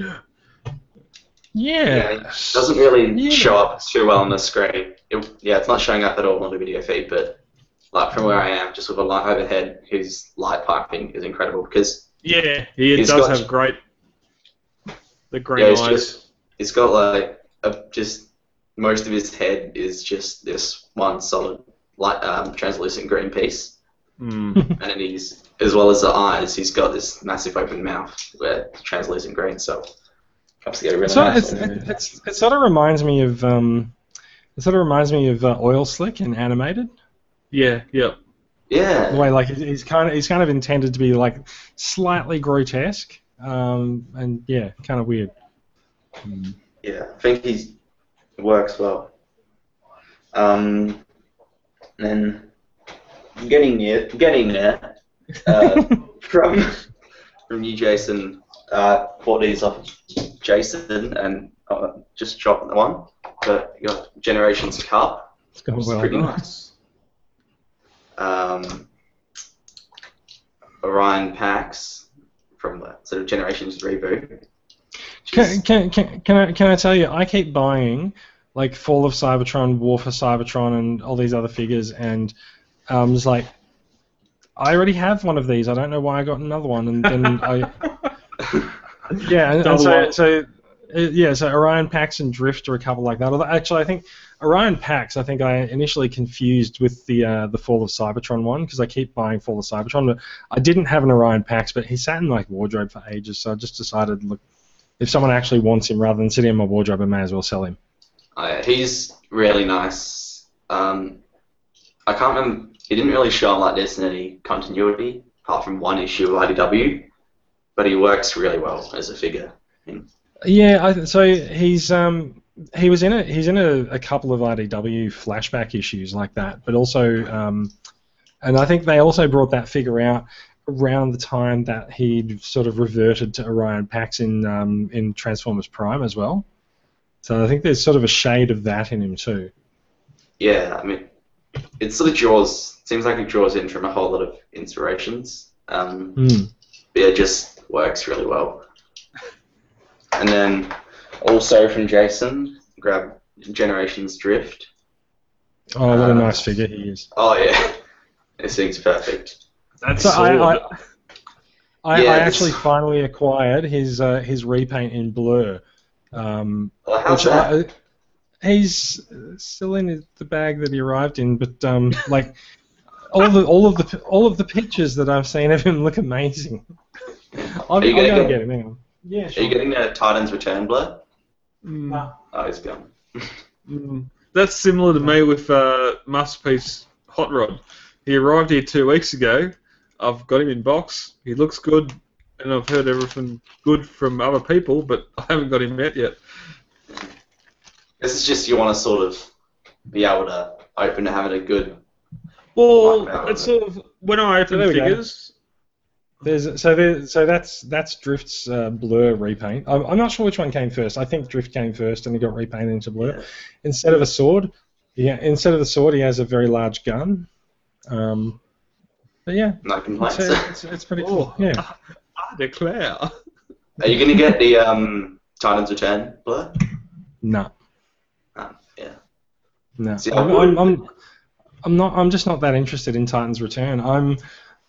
Yeah. yeah. It doesn't really yeah. show up too well on the screen. It, yeah, it's not showing up at all on the video feed, but like from where I am, just with a light overhead, his light piping is incredible because yeah, he does got, have great the green yeah, eyes. It's just, it's got like a, just most of his head is just this one solid light um, translucent green piece, mm. and then he's as well as the eyes, he's got this massive open mouth where it's translucent green. So. Really so nice. it's, it's, it sort of reminds me of um, it sort of reminds me of uh, Oil Slick in Animated. Yeah, yeah, yeah. The way like he's kind of he's kind of intended to be like slightly grotesque, um, and yeah, kind of weird. Yeah, I think he works well. Um, and I'm getting near, getting there. Uh, from from you, Jason. Uh, bought these off Jason and uh, just dropped the one. But you got Generations Cup. It's going well. Pretty nice. Um, Orion Pax from the sort of Generations reboot. Can, can can can I can I tell you? I keep buying like Fall of Cybertron, War for Cybertron, and all these other figures, and um, it's like I already have one of these. I don't know why I got another one, and then I. yeah, and, and so, so uh, yeah, so Orion Pax and Drift are a couple like that. Although, actually, I think Orion Pax, I think I initially confused with the uh, the Fall of Cybertron one because I keep buying Fall of Cybertron. But I didn't have an Orion Pax, but he sat in my wardrobe for ages, so I just decided, look, if someone actually wants him, rather than sitting in my wardrobe, I may as well sell him. Uh, he's really nice. Um, I can't remember. He didn't really show up like this in any continuity, apart from one issue of I D W. But he works really well as a figure. Yeah, I, so he's um, he was in a he's in a, a couple of I D W flashback issues like that, but also um, and I think they also brought that figure out around the time that he'd sort of reverted to Orion Pax in um, in Transformers Prime as well. So I think there's sort of a shade of that in him too. Yeah, I mean, it sort of draws seems like it draws in from a whole lot of inspirations. Um, mm. But yeah, just. Works really well. And then also from Jason, grab Generations Drift. Oh, what uh, a nice figure he is. Oh, yeah. This thing's perfect. That's so I, I, I, yeah, I actually it's... finally acquired his uh, his repaint in Blur. Um, well, how's that? I, he's still in the bag that he arrived in, but um, like all the all of the all of the pictures that I've seen of him look amazing. I'll, Are you I'll go get him, hang on. Yeah, sure. Are you getting the Titans Return Blur? No. Oh, he's gone. mm. That's similar to me with uh, Masterpiece Hot Rod. He arrived here two weeks ago. I've got him in box. He looks good, and I've heard everything good from other people, but I haven't got him met yet. This is just you want to sort of be able to open to having a good... Well, it's sort of... When I open so figures... Go. There's, so there, so that's that's Drift's uh, Blur repaint. I'm, I'm not sure which one came first. I think Drift came first, and he got repainted into Blur. Yeah. Instead of a sword, yeah. Instead of the sword, he has a very large gun. Um, but yeah, no complaints. It's, it's, it's pretty cool. Yeah, I, I declare. Are you going to get the um, Titans Return Blur? No. Oh, yeah. No. See, I'm, I'm, I'm, I'm not. I'm just not that interested in Titans Return. I'm.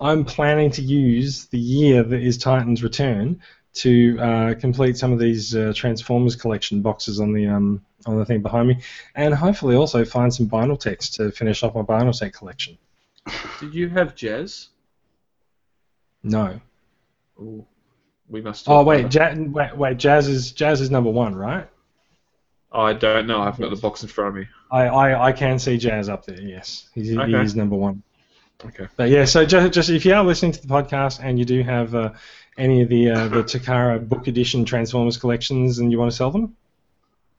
I'm planning to use the year that is Titans Return to uh, complete some of these uh, Transformers collection boxes on the um, on the thing behind me, and hopefully also find some vinyl techs to finish off my vinyl tech collection. Did you have Jazz? No. Ooh, we must. Oh wait, ja- wait, wait, Jazz is Jazz is number one, right? I don't know. I've got the box in front of me. I, I, I can see Jazz up there. Yes, he's, okay. He's number one. Okay. But yeah, so just, just if you are listening to the podcast and you do have uh, any of the uh, the Takara book edition Transformers collections and you want to sell them,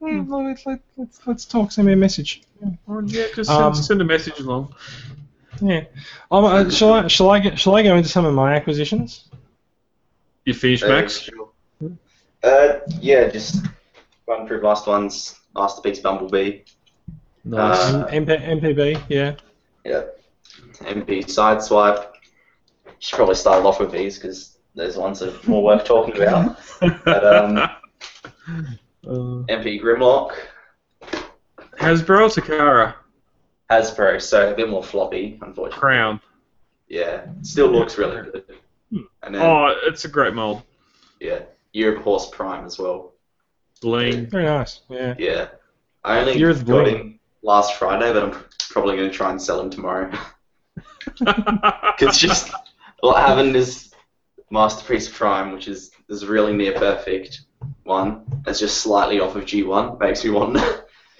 mm. well, let's, let's, let's talk, send me a message. Yeah, or, yeah just send, um, send a message along. Yeah. Um, uh, shall, I, shall, I get, shall I go into some of my acquisitions? You finished, Max? Uh, sure. uh, yeah, just run through last ones. Masterpiece, Bumblebee. Nice. Uh, M P B, yeah. Yeah. M P Sideswipe. Should probably start off with these because those ones are more worth talking about. But, um, uh, M P Grimlock. Hasbro or Takara? Hasbro, so a bit more floppy, unfortunately. Crown. Yeah, still looks really good. And then, oh, it's a great mold. Yeah, Europe Horse Prime as well. Bling. Very nice, yeah. Yeah. I only Europe got Bling. him last Friday, but I'm probably going to try and sell him tomorrow. Because just what happened is Masterpiece Prime, which is this really near perfect one, that's just slightly off of G one. Makes me want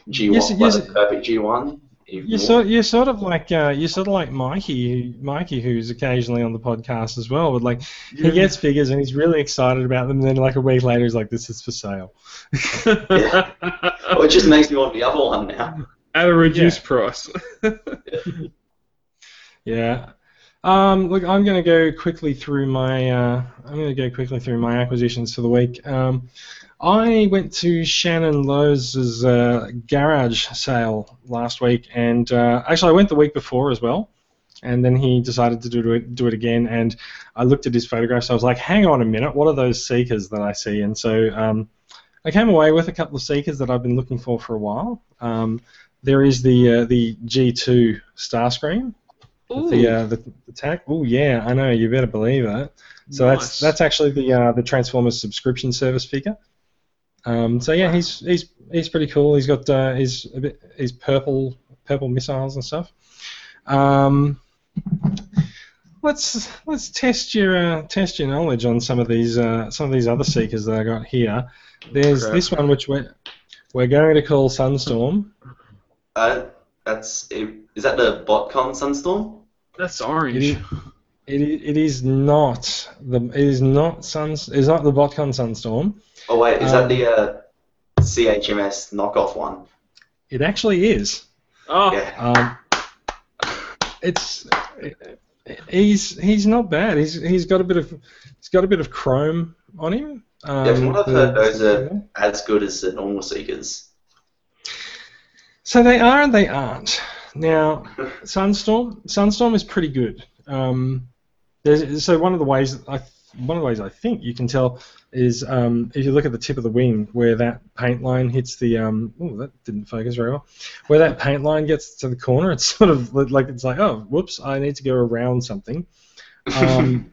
G one, yes, yes. Like a perfect G one. You're sort, you're sort of like uh, you're sort of like Mikey, Mikey, who's occasionally on the podcast as well. But like, yeah. he gets figures and he's really excited about them. And then like a week later, he's like, "This is for sale." Yeah. Well, it just makes me want the other one now at a reduced yeah. price. yeah. yeah. Um, look, I'm going to go quickly through my uh, I'm going to go quickly through my acquisitions for the week. Um, I went to Shannon Lowe's uh, garage sale last week, and uh, actually I went the week before as well, and then he decided to do it, do it again, and I looked at his photographs, so I was like, hang on a minute, what are those Seekers that I see? And so um, I came away with a couple of Seekers that I've been looking for for a while. Um, there is the uh, the G two Starscream. The, uh, the the tag. Oh yeah, I know. You better believe it. So nice. that's that's actually the uh, the Transformers subscription service figure. Um, so yeah, he's he's he's pretty cool. He's got uh, he's a bit he's purple purple missiles and stuff. Um, let's let's test your uh, test your knowledge on some of these uh, some of these other Seekers that I got here. There's Crap. this one which we're we're going to call Sunstorm. Uh, that's is that the BotCon Sunstorm? That's orange. It, it, it is not the it is not sun it's not the BotCon Sunstorm. Oh wait, is um, that the uh, C H M S knockoff one? It actually is. Oh. Yeah. Um, it's it, he's he's not bad. He's he's got a bit of he's got a bit of chrome on him. Um, yeah, from what I've heard, those are as good as the normal Seekers. So they are and they aren't. Now, Sunstorm. Sunstorm is pretty good. Um, there's, so one of the ways I, one of the ways I think you can tell is um, if you look at the tip of the wing where that paint line hits the. Um, oh, that didn't focus very well. Where that paint line gets to the corner, it's sort of like it's like oh, whoops, I need to go around something. Um,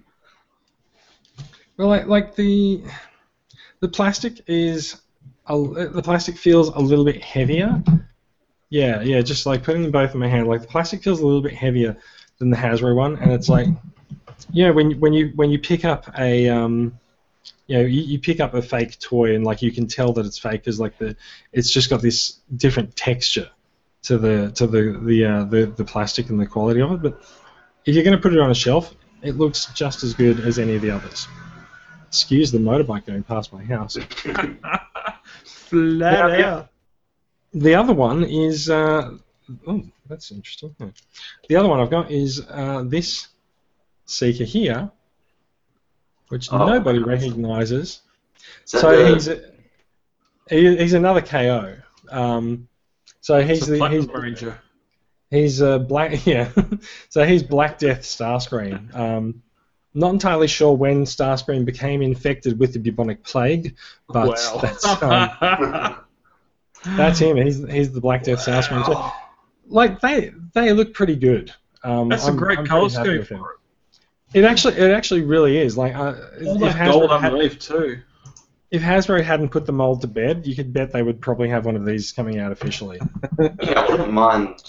well, like, like the the plastic is a, the plastic feels a little bit heavier. Yeah, yeah, just like putting them both in my hand. Like the plastic feels a little bit heavier than the Hasbro one, and it's like, you know, when when you when you pick up a, um, you know, you, you pick up a fake toy, and like you can tell that it's fake because like the it's just got this different texture to the to the the uh, the, the plastic and the quality of it. But if you're going to put it on a shelf, it looks just as good as any of the others. Excuse the motorbike going past my house. Flat yeah, out. The other one is uh, oh, that's interesting. Yeah. The other one I've got is uh, this Seeker here, which oh, nobody recognises. So the... he's a, he, he's another K O. Um, so he's the Platinum Ranger. He's a black yeah. so he's Black Death Starscream. Um, not entirely sure when Starscream became infected with the bubonic plague, but wow. that's. Um, That's him. He's he's the Black Death wow. Starscream. So, like they they look pretty good. Um, That's I'm, a great colour scheme for it. It actually it actually really is. Like uh, all that gold underneath too. If Hasbro hadn't put the mold to bed, you could bet they would probably have one of these coming out officially. yeah, I wouldn't mind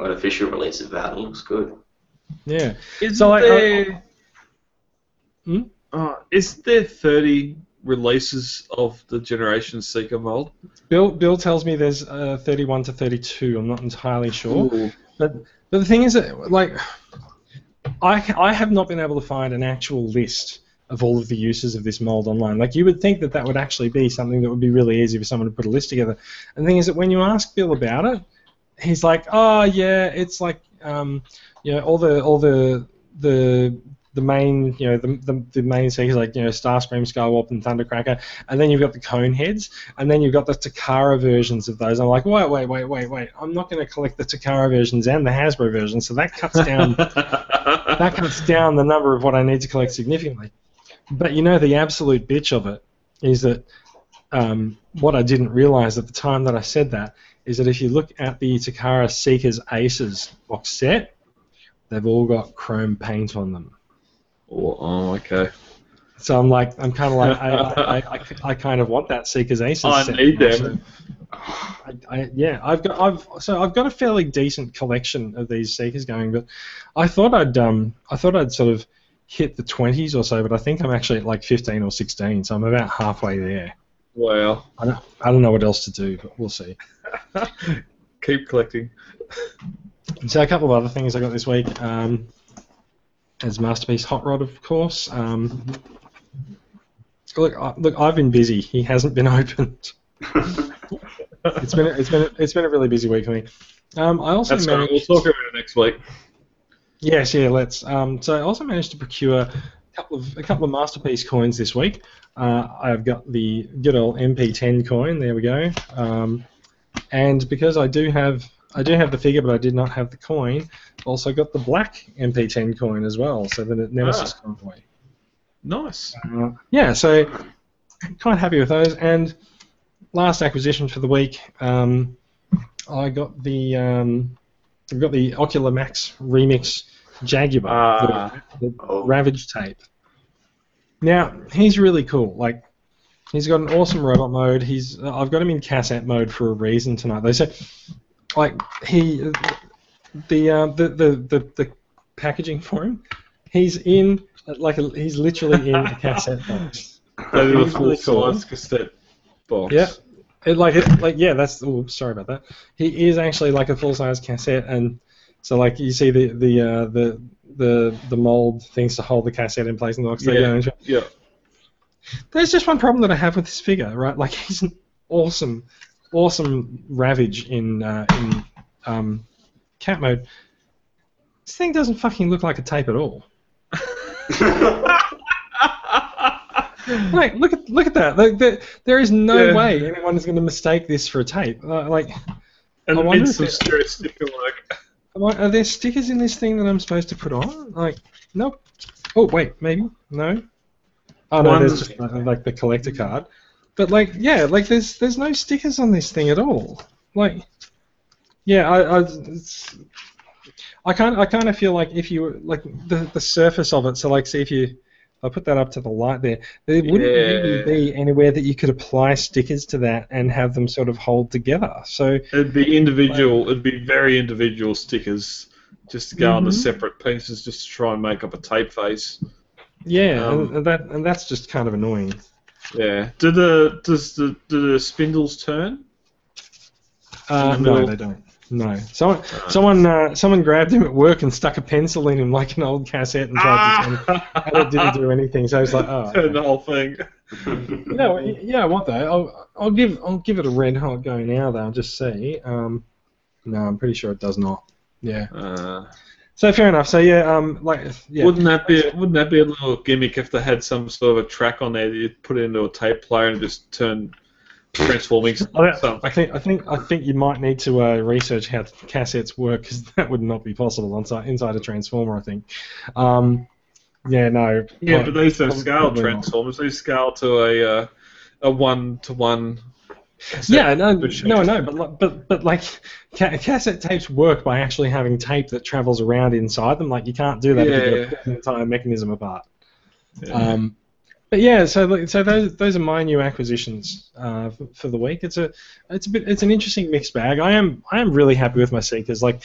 an official release of that. It looks good. Yeah. Is so there? Like, uh, hmm? uh, is there thirty? Releases of the Generation Seeker mold. Bill Bill tells me there's uh, thirty-one to thirty-two. I'm not entirely sure. Ooh. But but the thing is that like I, I have not been able to find an actual list of all of the uses of this mold online. Like, you would think that that would actually be something that would be really easy for someone to put a list together. And the thing is that when you ask Bill about it, he's like, oh, yeah, it's like, um, you know, all the all the the the main, you know, the the, the main series, like, you know, Starscream, Skywarp, and Thundercracker, and then you've got the Coneheads, and then you've got the Takara versions of those. I'm like, wait, wait, wait, wait, wait. I'm not going to collect the Takara versions and the Hasbro versions, so that cuts down that cuts down the number of what I need to collect significantly. But, you know, the absolute bitch of it is that um, what I didn't realize at the time that I said that is that if you look at the Takara Seeker's Aces box set, they've all got chrome paint on them. Oh, oh okay. So I'm like, I'm kind of like, I, I, I, I, I kind of want that Seeker's Aces I set. I need them. I, I, yeah, I've got, I've so I've got a fairly decent collection of these Seekers going, but I thought I'd, um, I thought I'd sort of hit the twenties or so, but I think I'm actually at like fifteen or sixteen, so I'm about halfway there. Wow. I don't, I don't know what else to do, but we'll see. Keep collecting. So a couple of other things I got this week. Um, as Masterpiece Hot Rod, of course. Um, look, I, look, I've been busy. He hasn't been opened. it's been, a, it's been, a, it's been a really busy week for me. Um, I also That's managed... We'll talk about it next week. Yes, yeah, let's. Um, so I also managed to procure a couple of a couple of Masterpiece coins this week. Uh, I've got the good old M P ten coin. There we go. Um, and because I do have I do have the figure, but I did not have the coin. Also got the black M P ten coin as well. So the Nemesis convoy. Nice. Uh, yeah. So kind of happy with those. And last acquisition for the week, um, I got the. Um, We've got the Ocular Max Remix Jaguar, uh, the, the oh. Ravage tape. Now, he's really cool. Like, he's got an awesome robot mode. He's uh, I've got him in cassette mode for a reason tonight, though. So, like, he the uh, the, the the the packaging for him, he's in like a, he's literally in a cassette box. That little full size cassette box. Yeah. It, like, it, like, yeah, that's... Oh, sorry about that. He is actually like a full-size cassette, and so, like, you see the the uh, the the the mold things to hold the cassette in place in the box. Yeah, yeah. There's just one problem that I have with this figure, right? Like, he's an awesome, awesome Ravage in uh, in um, cat mode. This thing doesn't fucking look like a tape at all. Like, look at look at that. Like, there, there is no yeah. way anyone is going to mistake this for a tape. Uh, like, and it's some serious sticker work. Are there stickers in this thing that I'm supposed to put on? Like, nope. Oh wait, maybe no. Oh no, there's just like the collector card. But like, yeah, like there's there's no stickers on this thing at all. Like, yeah, I I, it's, I kind I kind of feel like if you like the the surface of it. So like, see if you. I put that up to the light there. There wouldn't yeah. really be anywhere that you could apply stickers to that and have them sort of hold together. So it'd be individual. Like, it'd be very individual stickers just to go mm-hmm. on the separate pieces, just to try and make up a tape face. Yeah, um, and that and that's just kind of annoying. Yeah. Do the does the do the spindles turn? Uh, the no, they don't. No. Someone someone, uh, someone grabbed him at work and stuck a pencil in him like an old cassette and tried ah! to turn it, and it didn't do anything. So I was like, oh. Turn okay. the whole thing. No, yeah, I want that. I'll, I'll, give, I'll give it a red hot go now, though. I'll just see. Um, no, I'm pretty sure it does not. Yeah. Uh, so fair enough. So, yeah. um, like, yeah. Wouldn't that be a, wouldn't that be a little gimmick if they had some sort of a track on there that you'd put it into a tape player and just turn... Transforming. I, I think I think I think you might need to uh, research how cassettes work because that would not be possible inside inside a transformer. I think. Um, yeah. No. Yeah, well, but these are scaled transformers. Not. They scale to a uh, a one to one. Yeah. No. No. No. But but but like ca- cassette tapes work by actually having tape that travels around inside them. Like you can't do that yeah, if you've got yeah. the entire mechanism apart. Yeah. Um, But yeah, so so those those are my new acquisitions uh, for, for the week. It's a it's a bit it's an interesting mixed bag. I am I am really happy with my Seekers. Like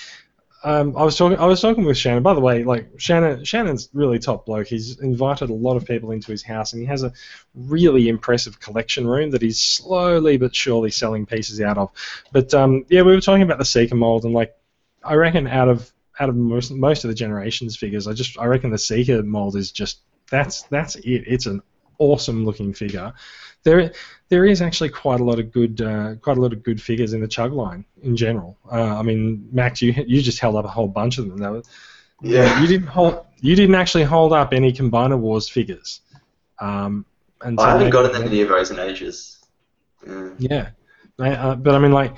um, I was talking I was talking with Shannon. By the way, like Shannon Shannon's really top bloke. He's invited a lot of people into his house, and he has a really impressive collection room that he's slowly but surely selling pieces out of. But um, yeah, we were talking about the Seeker mold, and like I reckon out of out of most most of the Generations figures, I just I reckon the Seeker mold is just that's that's it. It's an awesome looking figure. There there is actually quite a lot of good uh, quite a lot of good figures in the Chug line in general. Uh, I mean, Max, you you just held up a whole bunch of them. That was, yeah. You didn't hold you didn't actually hold up any Combiner Wars figures. Um, and so I haven't they, gotten them any of those in ages. Mm. Yeah, they, uh, but I mean, like.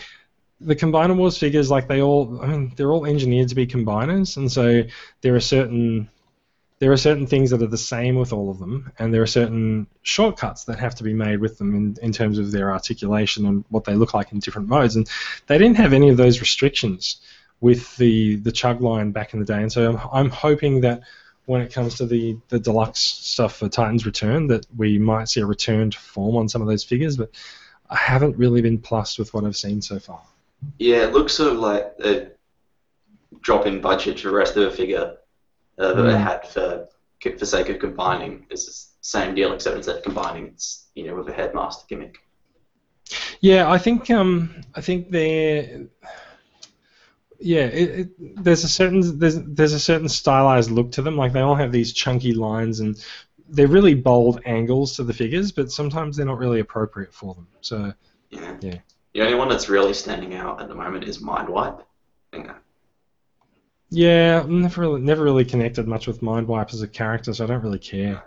The Combiner Wars figures, like they all, I mean, they're all engineered to be combiners, and so there are certain, there are certain things that are the same with all of them, and there are certain shortcuts that have to be made with them in, in terms of their articulation and what they look like in different modes. And they didn't have any of those restrictions with the the Chug line back in the day, and so I'm I'm hoping that when it comes to the the deluxe stuff for Titans Return, that we might see a return to form on some of those figures. But I haven't really been plussed with what I've seen so far. Yeah, it looks sort of like a drop in budget to the rest of the figure uh, that I had for for sake of combining. It's the same deal, except instead of combining, it's you know with a headmaster gimmick. Yeah, I think um, I think they're yeah. It, it, there's a certain there's there's a certain stylized look to them. Like they all have these chunky lines and they're really bold angles to the figures, but sometimes they're not really appropriate for them. So yeah. yeah. The only one that's really standing out at the moment is Mindwipe. Yeah, yeah never really, never really connected much with Mindwipe as a character, so I don't really care.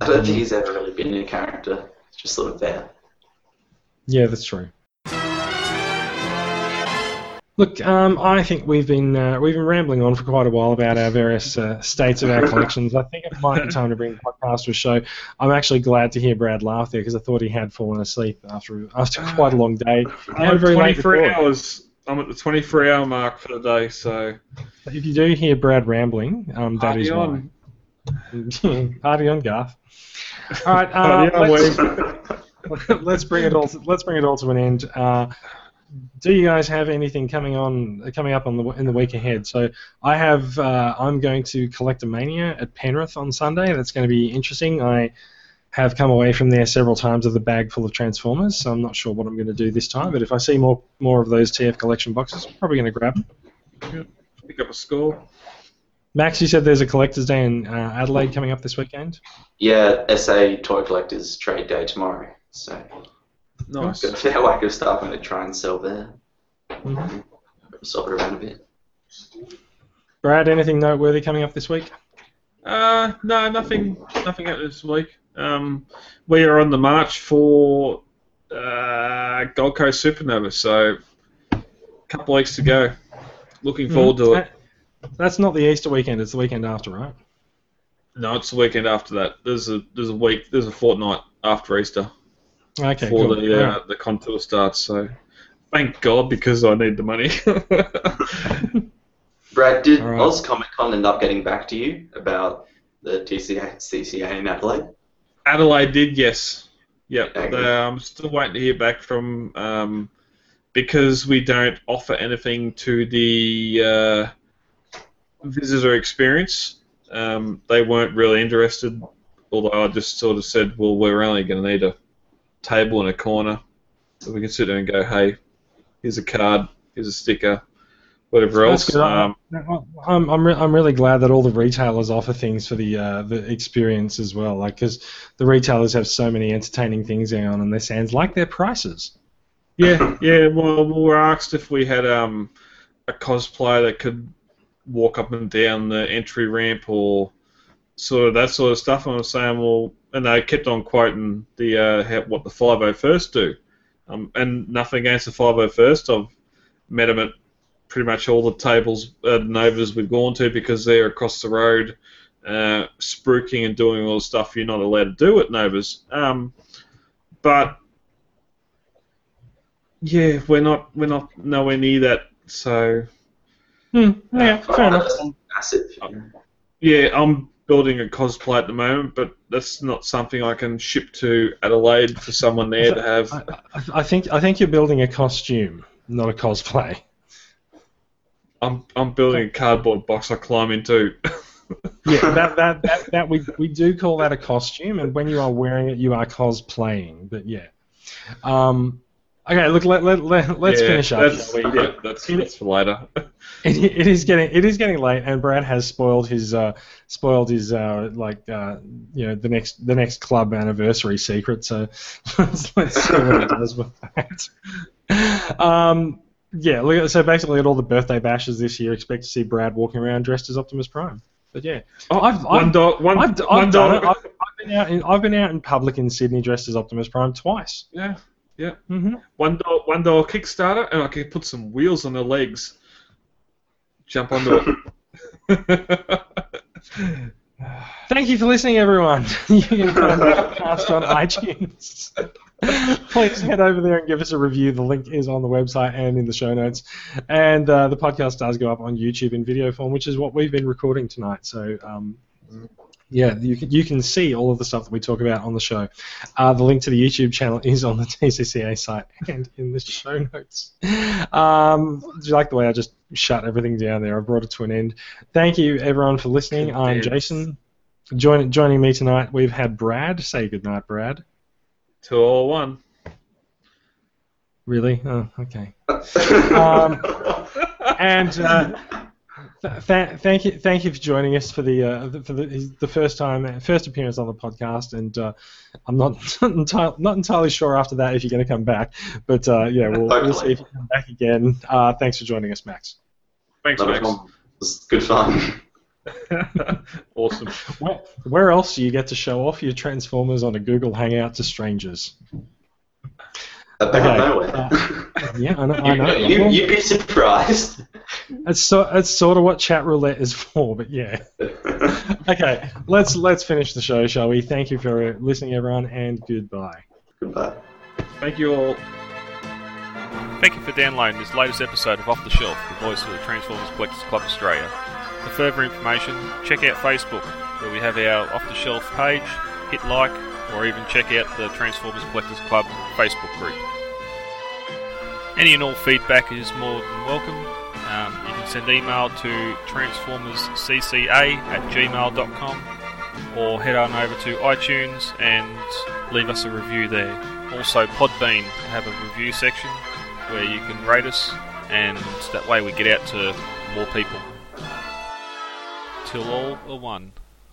I don't um, think he's ever really been a character. It's just sort of there. Yeah, that's true. Look, um, I think we've been uh, we've been rambling on for quite a while about our various uh, states of our collections. I think it might be time to bring the podcast to a show. I'm actually glad to hear Brad laugh there because I thought he had fallen asleep after after quite a long day. I'm twenty-three hours. I'm at the twenty-three hour mark for the day. So if you do hear Brad rambling, um, that is why. Party on, Garth. All right, uh, let's, let's bring it all. To, let's bring it all to an end. Uh, Do you guys have anything coming on, coming up on the in the week ahead? So I have, uh, I'm going to Collectomania at Penrith on Sunday. That's going to be interesting. I have come away from there several times with a bag full of Transformers, so I'm not sure what I'm going to do this time. But if I see more more of those T F collection boxes, I'm probably going to grab them. Pick up a score. Max, you said there's a collector's day in uh, Adelaide coming up this weekend. Yeah, S A Toy Collectors Trade Day tomorrow. So. Nice. Got a fair whack of stuff I'm going to try and sell there. Mm-hmm. Swap it around a bit. Brad, anything noteworthy coming up this week? Uh, no, nothing nothing up this week. Um, we are on the march for uh, Gold Coast Supernova, so a couple of weeks to go. Looking forward mm-hmm. to it. That's not the Easter weekend, it's the weekend after, right? No, it's the weekend after that. There's a there's a week, there's a fortnight after Easter. Okay, before cool. the, uh, the contour starts, so thank God because I need the money. Brad, did right. Oz Comic Con end up getting back to you about the T C A, C C A in Adelaide? Adelaide did, yes. Yep. Okay. They, I'm still waiting to hear back from um, because we don't offer anything to the uh, visitor experience. Um, they weren't really interested, although I just sort of said, well, we're only going to need a table in a corner so we can sit there and go, hey, here's a card, here's a sticker, whatever else. Um, I'm I'm, re- I'm really glad that all the retailers offer things for the uh, the experience as well, like because the retailers have so many entertaining things going on in their stands, like their prices. Yeah, yeah. Well, we were asked if we had um a cosplayer that could walk up and down the entry ramp or sort of that sort of stuff, and I was saying, well. And they kept on quoting the uh, what the five oh first do, um, and nothing against the five oh first. I've met them at pretty much all the tables uh, novas we've gone to because they're across the road, uh, spruiking and doing all the stuff you're not allowed to do at novas. Um, but yeah, we're not we're not nowhere near that. So hmm, yeah, uh, fair enough. Massive. Um, yeah, I'm. building a cosplay at the moment, but that's not something I can ship to Adelaide for someone there to have. I, I, I think I think you're building a costume, not a cosplay. I'm I'm building a cardboard box I climb into. yeah, that, that that that we we do call that a costume, and when you are wearing it, you are cosplaying. But yeah, um, okay. Look, let let, let let's yeah, finish up. That's, yeah, that's, that's for later. It, it is getting it is getting late, and Brad has spoiled his uh, spoiled his uh, like uh, you know the next the next club anniversary secret. So let's, let's see what it does with that. Um, yeah, so basically at all the birthday bashes this year, expect to see Brad walking around dressed as Optimus Prime. But yeah, oh, I've, I've, one dollar. One, I've, I've, one dollar. I've, I've been out in I've been out in public in Sydney dressed as Optimus Prime twice. Yeah, yeah. Mm-hmm. One dollar. One dollar Kickstarter, and I can put some wheels on the legs. Jump onto it. Thank you for listening, everyone. You can find the podcast on iTunes. Please head over there and give us a review. The link is on the website and in the show notes. And uh, the podcast does go up on YouTube in video form, which is what we've been recording tonight. So, um, yeah, you can, you can see all of the stuff that we talk about on the show. Uh, the link to the YouTube channel is on the T C C A site and in the show notes. Um, do you like the way I just shut everything down there? I brought it to an end. Thank you, everyone, for listening. I'm Jason. Join, joining me tonight, we've had Brad. Say goodnight, Brad. two oh one Really? Oh, okay. um, and uh, th- th- thank you, thank you for joining us for the uh, for the, the first time, first appearance on the podcast. And uh, I'm not enti- not entirely sure after that if you're going to come back, but uh, yeah, we'll, totally. we'll see if you come back again. Uh, thanks for joining us, Max. Thanks, no, Max. It was good fun. Awesome. Where, where else do you get to show off your Transformers on a Google Hangout to strangers? At the back of nowhere. Uh, yeah, I know. you, I know. You, you'd be surprised. It's so, it's sort of what chat roulette is for, but yeah. Okay, let's let's finish the show, shall we? Thank you for listening, everyone, and goodbye. Goodbye. Thank you all. Thank you for downloading this latest episode of Off The Shelf, the voice of the Transformers Collectors Club Australia. For further information, check out Facebook, where we have our off-the-shelf page, hit like, or even check out the Transformers Collectors Club Facebook group. Any and all feedback is more than welcome. Um, you can send email to transformers c c a at gmail dot com or head on over to iTunes and leave us a review there. Also, Podbean have a review section where you can rate us, and that way we get out to more people. Till all are one.